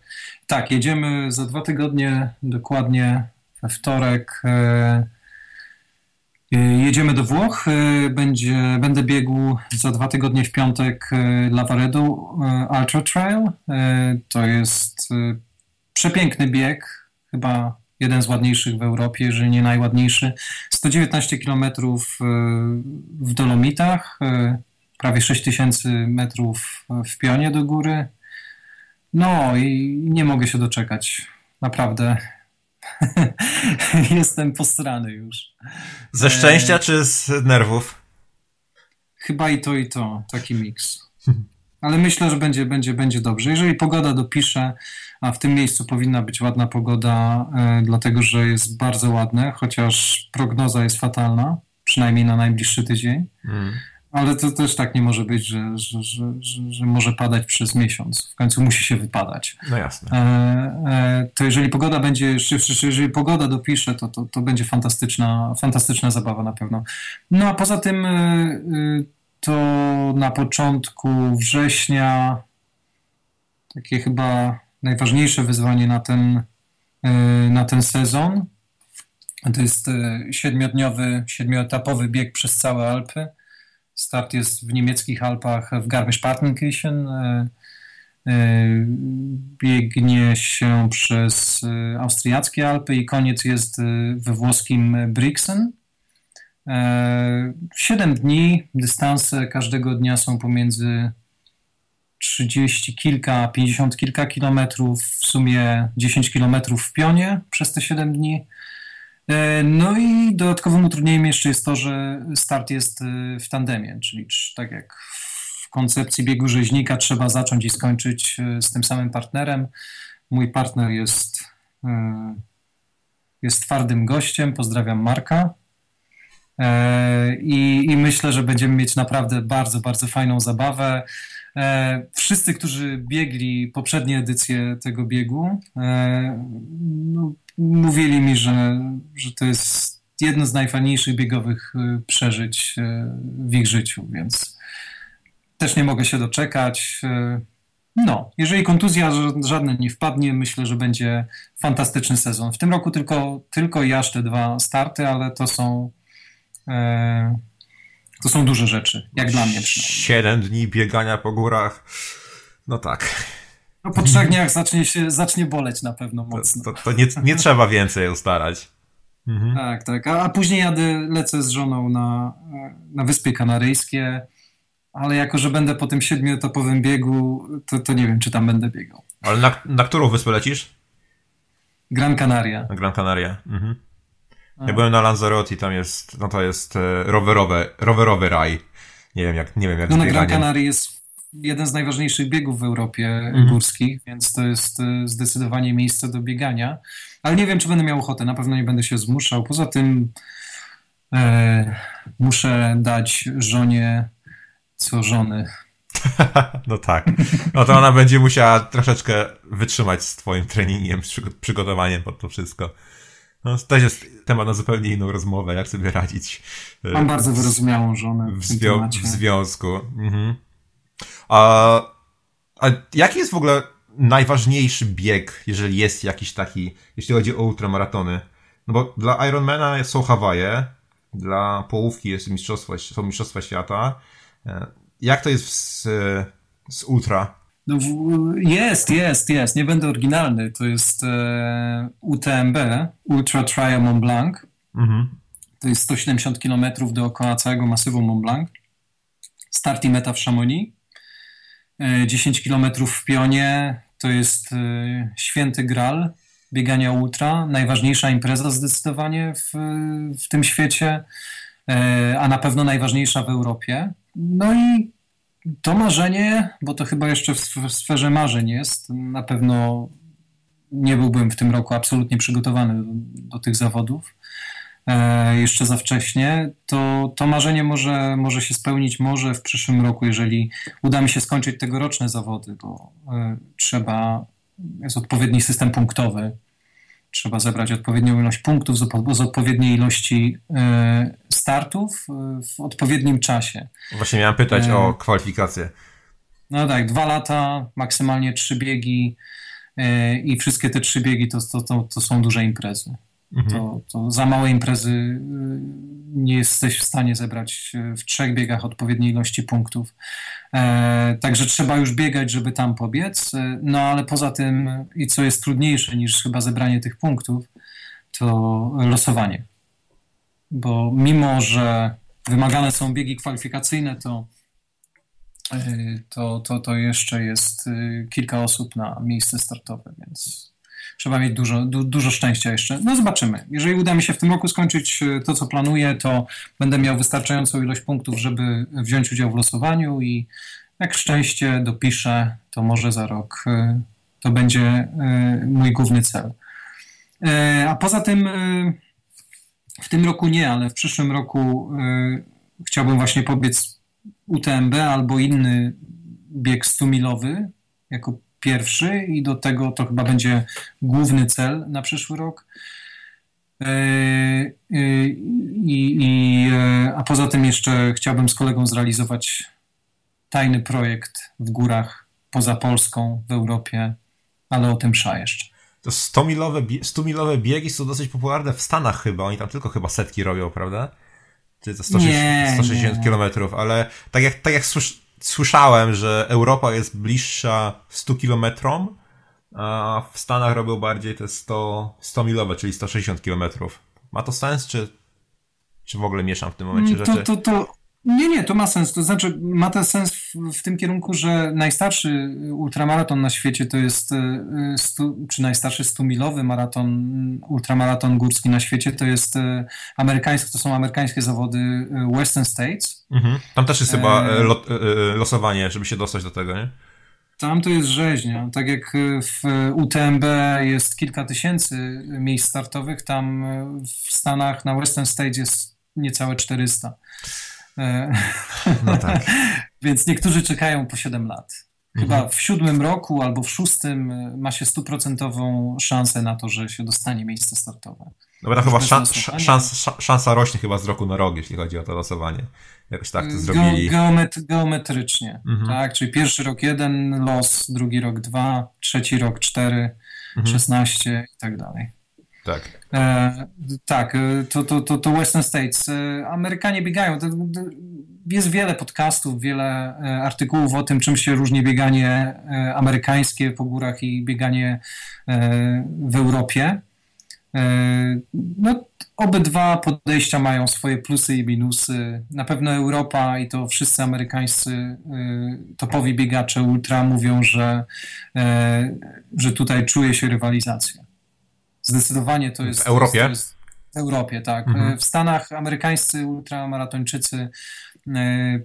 Tak, jedziemy za dwa tygodnie, dokładnie we wtorek. Jedziemy do Włoch. Będzie, będę biegł za dwa tygodnie w piątek Lavaredo Ultra Trail. To jest... przepiękny bieg, chyba jeden z ładniejszych w Europie, jeżeli nie najładniejszy. sto dziewiętnaście kilometrów w Dolomitach, prawie sześć tysięcy metrów w pionie do góry. No i nie mogę się doczekać. Naprawdę. Jestem posrany już. Ze szczęścia e... czy z nerwów? Chyba i to, i to. Taki miks. Ale myślę, że będzie, będzie, będzie dobrze. Jeżeli pogoda dopisze, a w tym miejscu powinna być ładna pogoda, y, dlatego że jest bardzo ładne, chociaż prognoza jest fatalna, przynajmniej na najbliższy tydzień. Mm. Ale to też tak nie może być, że, że, że, że, że może padać przez miesiąc. W końcu musi się wypadać. No jasne. E, e, to jeżeli pogoda będzie, jeżeli pogoda dopisze, to, to, to będzie fantastyczna, fantastyczna zabawa na pewno. No a poza tym... Y, y, to na początku września takie chyba najważniejsze wyzwanie na ten, na ten sezon. To jest siedmiodniowy, siedmioetapowy bieg przez całe Alpy. Start jest w niemieckich Alpach w Garmisch-Partenkirchen. Biegnie się przez austriackie Alpy i koniec jest we włoskim Brixen. siedem dni, dystanse każdego dnia są pomiędzy trzydzieści kilka, pięćdziesiąt kilka kilometrów, w sumie dziesięć kilometrów w pionie przez te siedem dni. No i dodatkowym utrudnieniem jeszcze jest to, że start jest w tandemie, czyli tak jak w koncepcji biegu rzeźnika trzeba zacząć i skończyć z tym samym partnerem. Mój partner jest, jest twardym gościem, pozdrawiam Marka. I, i myślę, że będziemy mieć naprawdę bardzo, bardzo fajną zabawę. Wszyscy, którzy biegli poprzednie edycje tego biegu, no, mówili mi, że, że to jest jedno z najfajniejszych biegowych przeżyć w ich życiu, więc też nie mogę się doczekać. No, jeżeli kontuzja żadna nie wpadnie, myślę, że będzie fantastyczny sezon. W tym roku tylko, tylko i aż te dwa starty, ale to są to są duże rzeczy, jak dla mnie przynajmniej. siedem dni biegania po górach, no tak. No po trzech dniach zacznie, się, zacznie boleć na pewno mocno. To, to, to nie, nie trzeba więcej ustarać. Mhm. Tak, tak. A, a później jadę, lecę z żoną na, na Wyspy Kanaryjskie, ale jako, że będę po tym siedmioetapowym biegu, to, to nie wiem, czy tam będę biegał. Ale na, na którą wyspę lecisz? Gran Canaria. Na Gran Canaria, mhm. Ja byłem na Lanzarote i tam jest, no to jest rowerowe, rowerowy raj. Nie wiem jak, nie wiem jak. No na Gran Canaria jest jeden z najważniejszych biegów w Europie mm. górskich, więc to jest zdecydowanie miejsce do biegania. Ale nie wiem, czy będę miał ochotę, na pewno nie będę się zmuszał. Poza tym e, muszę dać żonie co żony. No tak, no to ona będzie musiała troszeczkę wytrzymać z twoim treningiem, z przygotowaniem pod to wszystko. No, to też jest temat na zupełnie inną rozmowę, jak sobie radzić. Mam bardzo wyrozumiałą żonę w, w, zwią- w związku. Mhm. A, a jaki jest w ogóle najważniejszy bieg, jeżeli jest jakiś taki, jeśli chodzi o ultramaratony? No bo dla Ironmana są Hawaje, dla połówki jest mistrzostwo, są Mistrzostwa Świata. Jak to jest z, z ultra? No, jest, jest, jest. Nie będę oryginalny. To jest e, U T M B, Ultra Trail Mont Blanc. Mhm. To jest sto siedemdziesiąt km dookoła całego masywu Mont Blanc. Start i meta w Chamonix. E, dziesięć km w pionie. To jest e, święty graal biegania ultra. Najważniejsza impreza zdecydowanie w, w tym świecie, e, a na pewno najważniejsza w Europie. No i to marzenie, bo to chyba jeszcze w sferze marzeń jest, na pewno nie byłbym w tym roku absolutnie przygotowany do, do tych zawodów, e, jeszcze za wcześnie, to, to marzenie może, może się spełnić może w przyszłym roku, jeżeli uda mi się skończyć tegoroczne zawody, bo e, trzeba, jest odpowiedni system punktowy, trzeba zebrać odpowiednią ilość punktów z, z odpowiedniej ilości e, startów w odpowiednim czasie. Właśnie miałem pytać e, o kwalifikacje. No tak, dwa lata, maksymalnie trzy biegi e, i wszystkie te trzy biegi to, to, to, to są duże imprezy. Mhm. To, to za małe imprezy nie jesteś w stanie zebrać w trzech biegach odpowiedniej ilości punktów. E, także trzeba już biegać, żeby tam pobiec. No ale poza tym i co jest trudniejsze niż chyba zebranie tych punktów, to losowanie. Bo mimo, że wymagane są biegi kwalifikacyjne, to, to, to, to jeszcze jest kilka osób na miejsce startowe, więc trzeba mieć dużo, du, dużo szczęścia jeszcze. No zobaczymy. Jeżeli uda mi się w tym roku skończyć to, co planuję, to będę miał wystarczającą ilość punktów, żeby wziąć udział w losowaniu i jak szczęście dopiszę, to może za rok to będzie mój główny cel. A poza tym w tym roku nie, ale w przyszłym roku y, chciałbym właśnie pobiec U T M B albo inny bieg stumilowy jako pierwszy i do tego to chyba będzie główny cel na przyszły rok. Y, y, y, y, a poza tym jeszcze chciałbym z kolegą zrealizować tajny projekt w górach poza Polską, w Europie, ale o tym sza jeszcze. To stumilowe biegi są dosyć popularne w Stanach chyba, oni tam tylko chyba setki robią, prawda? Czy to sto sześćdziesiąt kilometrów, ale tak jak, tak jak słyszałem, że Europa jest bliższa stu kilometrom, a w Stanach robią bardziej te sto milowe, czyli sto sześćdziesiąt kilometrów. Ma to sens, czy, czy w ogóle mieszam w tym momencie to, rzeczy? To, to, nie, nie, to ma sens. To znaczy ma to sens w, w tym kierunku, że najstarszy ultramaraton na świecie to jest, stu, czy najstarszy stumilowy maraton, ultramaraton górski na świecie to jest amerykański, to są amerykańskie zawody Western States. Mhm. Tam też jest chyba e... lo, losowanie, żeby się dostać do tego, nie? Tam to jest rzeźnia. Tak jak w U T M B jest kilka tysięcy miejsc startowych, tam w Stanach na Western States jest niecałe czterysta. No tak. Więc niektórzy czekają po siedem lat. Chyba mhm. w siódmym roku albo w szóstym ma się stuprocentową szansę na to, że się dostanie miejsce startowe. No bo to chyba szans, szans, szansa rośnie chyba z roku na rok, jeśli chodzi o to losowanie. Jakoś tak to zrobili. Geometry, geometrycznie, mhm. tak? Czyli pierwszy rok jeden los, drugi rok dwa, trzeci rok cztery, mhm. szesnaście i tak dalej. Tak, e, tak to, to, to, to Western States. Amerykanie biegają. Jest wiele podcastów, wiele artykułów o tym, czym się różni bieganie amerykańskie po górach i bieganie w Europie. No, obydwa podejścia mają swoje plusy i minusy. Na pewno Europa i to wszyscy amerykańscy topowi biegacze ultra mówią, że, że tutaj czuje się rywalizację. Zdecydowanie to jest... W Europie? To jest w Europie, tak. Mhm. W Stanach amerykańscy ultramaratończycy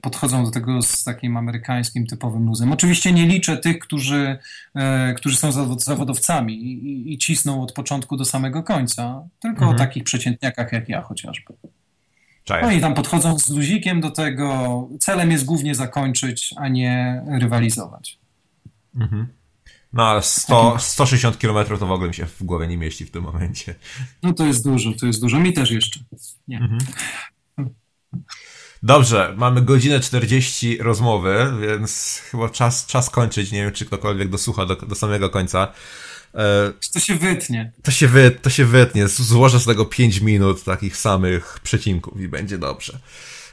podchodzą do tego z takim amerykańskim typowym luzem. Oczywiście nie liczę tych, którzy, którzy są zawodowcami i, i cisną od początku do samego końca, tylko mhm. o takich przeciętniakach jak ja chociażby. Czaję. Oni tam podchodzą z luzikiem do tego. Celem jest głównie zakończyć, a nie rywalizować. Mhm. No ale sto sześćdziesiąt kilometrów to w ogóle mi się w głowie nie mieści w tym momencie. No to jest dużo, to jest dużo. Mi też jeszcze. Nie. Mhm. Dobrze, mamy godzinę czterdzieści rozmowy, więc chyba czas, czas kończyć. Nie wiem, czy ktokolwiek dosłucha do, do samego końca. E, to się wytnie. To się, wy, to się wytnie. Złożę z tego pięć minut takich samych przecinków i będzie dobrze.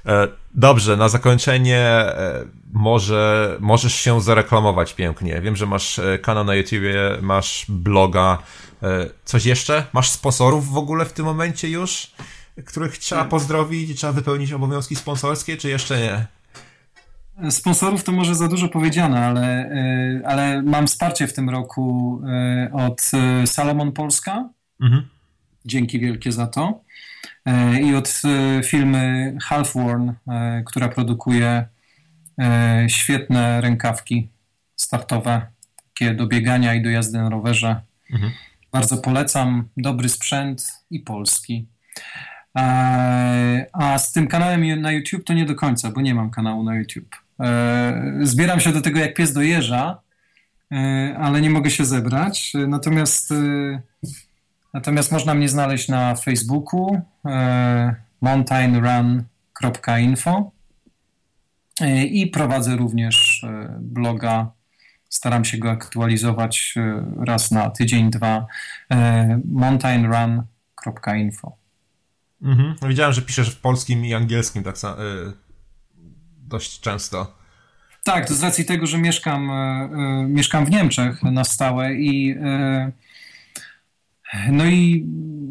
E, dobrze, na zakończenie e, może możesz się zareklamować pięknie. Wiem, że masz e, kanał na YouTubie, masz bloga. E, coś jeszcze? Masz sponsorów w ogóle w tym momencie już? Których trzeba pozdrowić, trzeba wypełnić obowiązki sponsorskie, czy jeszcze nie? Sponsorów to może za dużo powiedziane, ale, ale mam wsparcie w tym roku od Salomon Polska. Mhm. Dzięki wielkie za to. I od firmy Halfworn, która produkuje świetne rękawki startowe, takie do biegania i do jazdy na rowerze. Mhm. Bardzo polecam. Dobry sprzęt i polski. A z tym kanałem na YouTube to nie do końca, bo nie mam kanału na YouTube. Zbieram się do tego jak pies do jeża, ale nie mogę się zebrać. Natomiast, natomiast można mnie znaleźć na Facebooku mountain run kropka info i prowadzę również bloga. Staram się go aktualizować raz na tydzień, dwa. mountain run kropka info. Mhm. Widziałem, że piszesz w polskim i angielskim tak samo, yy, dość często. Tak, to z racji tego, że mieszkam, yy, mieszkam w Niemczech na stałe i yy, no i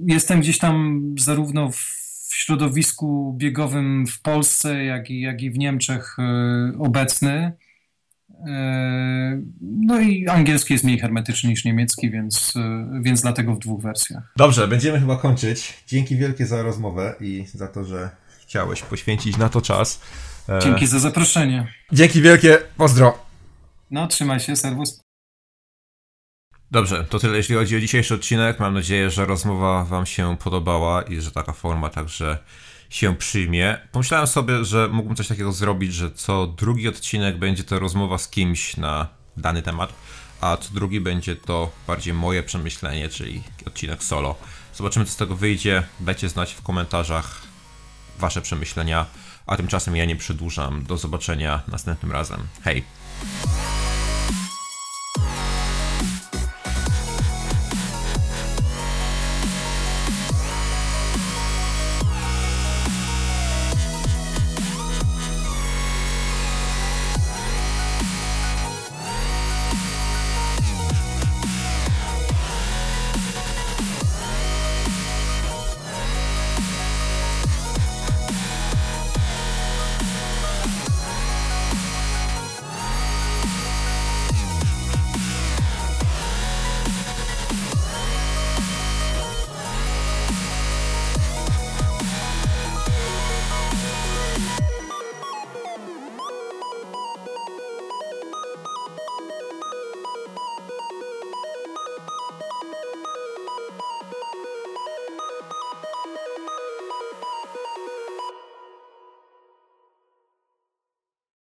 jestem gdzieś tam zarówno w środowisku biegowym w Polsce, jak i, jak i w Niemczech yy, obecny. No i angielski jest mniej hermetyczny niż niemiecki, więc, więc dlatego w dwóch wersjach. Dobrze, będziemy chyba kończyć. Dzięki wielkie za rozmowę i za to, że chciałeś poświęcić na to czas. Dzięki za zaproszenie. Dzięki wielkie, pozdro. No, trzymaj się, serwus. Dobrze, to tyle jeśli chodzi o dzisiejszy odcinek. Mam nadzieję, że rozmowa wam się podobała i że taka forma także się przyjmie. Pomyślałem sobie, że mógłbym coś takiego zrobić, że co drugi odcinek będzie to rozmowa z kimś na dany temat, a co drugi będzie to bardziej moje przemyślenie, czyli odcinek solo. Zobaczymy, co z tego wyjdzie. Dajcie znać w komentarzach wasze przemyślenia a tymczasem ja nie przedłużam. Do zobaczenia następnym razem. Hej!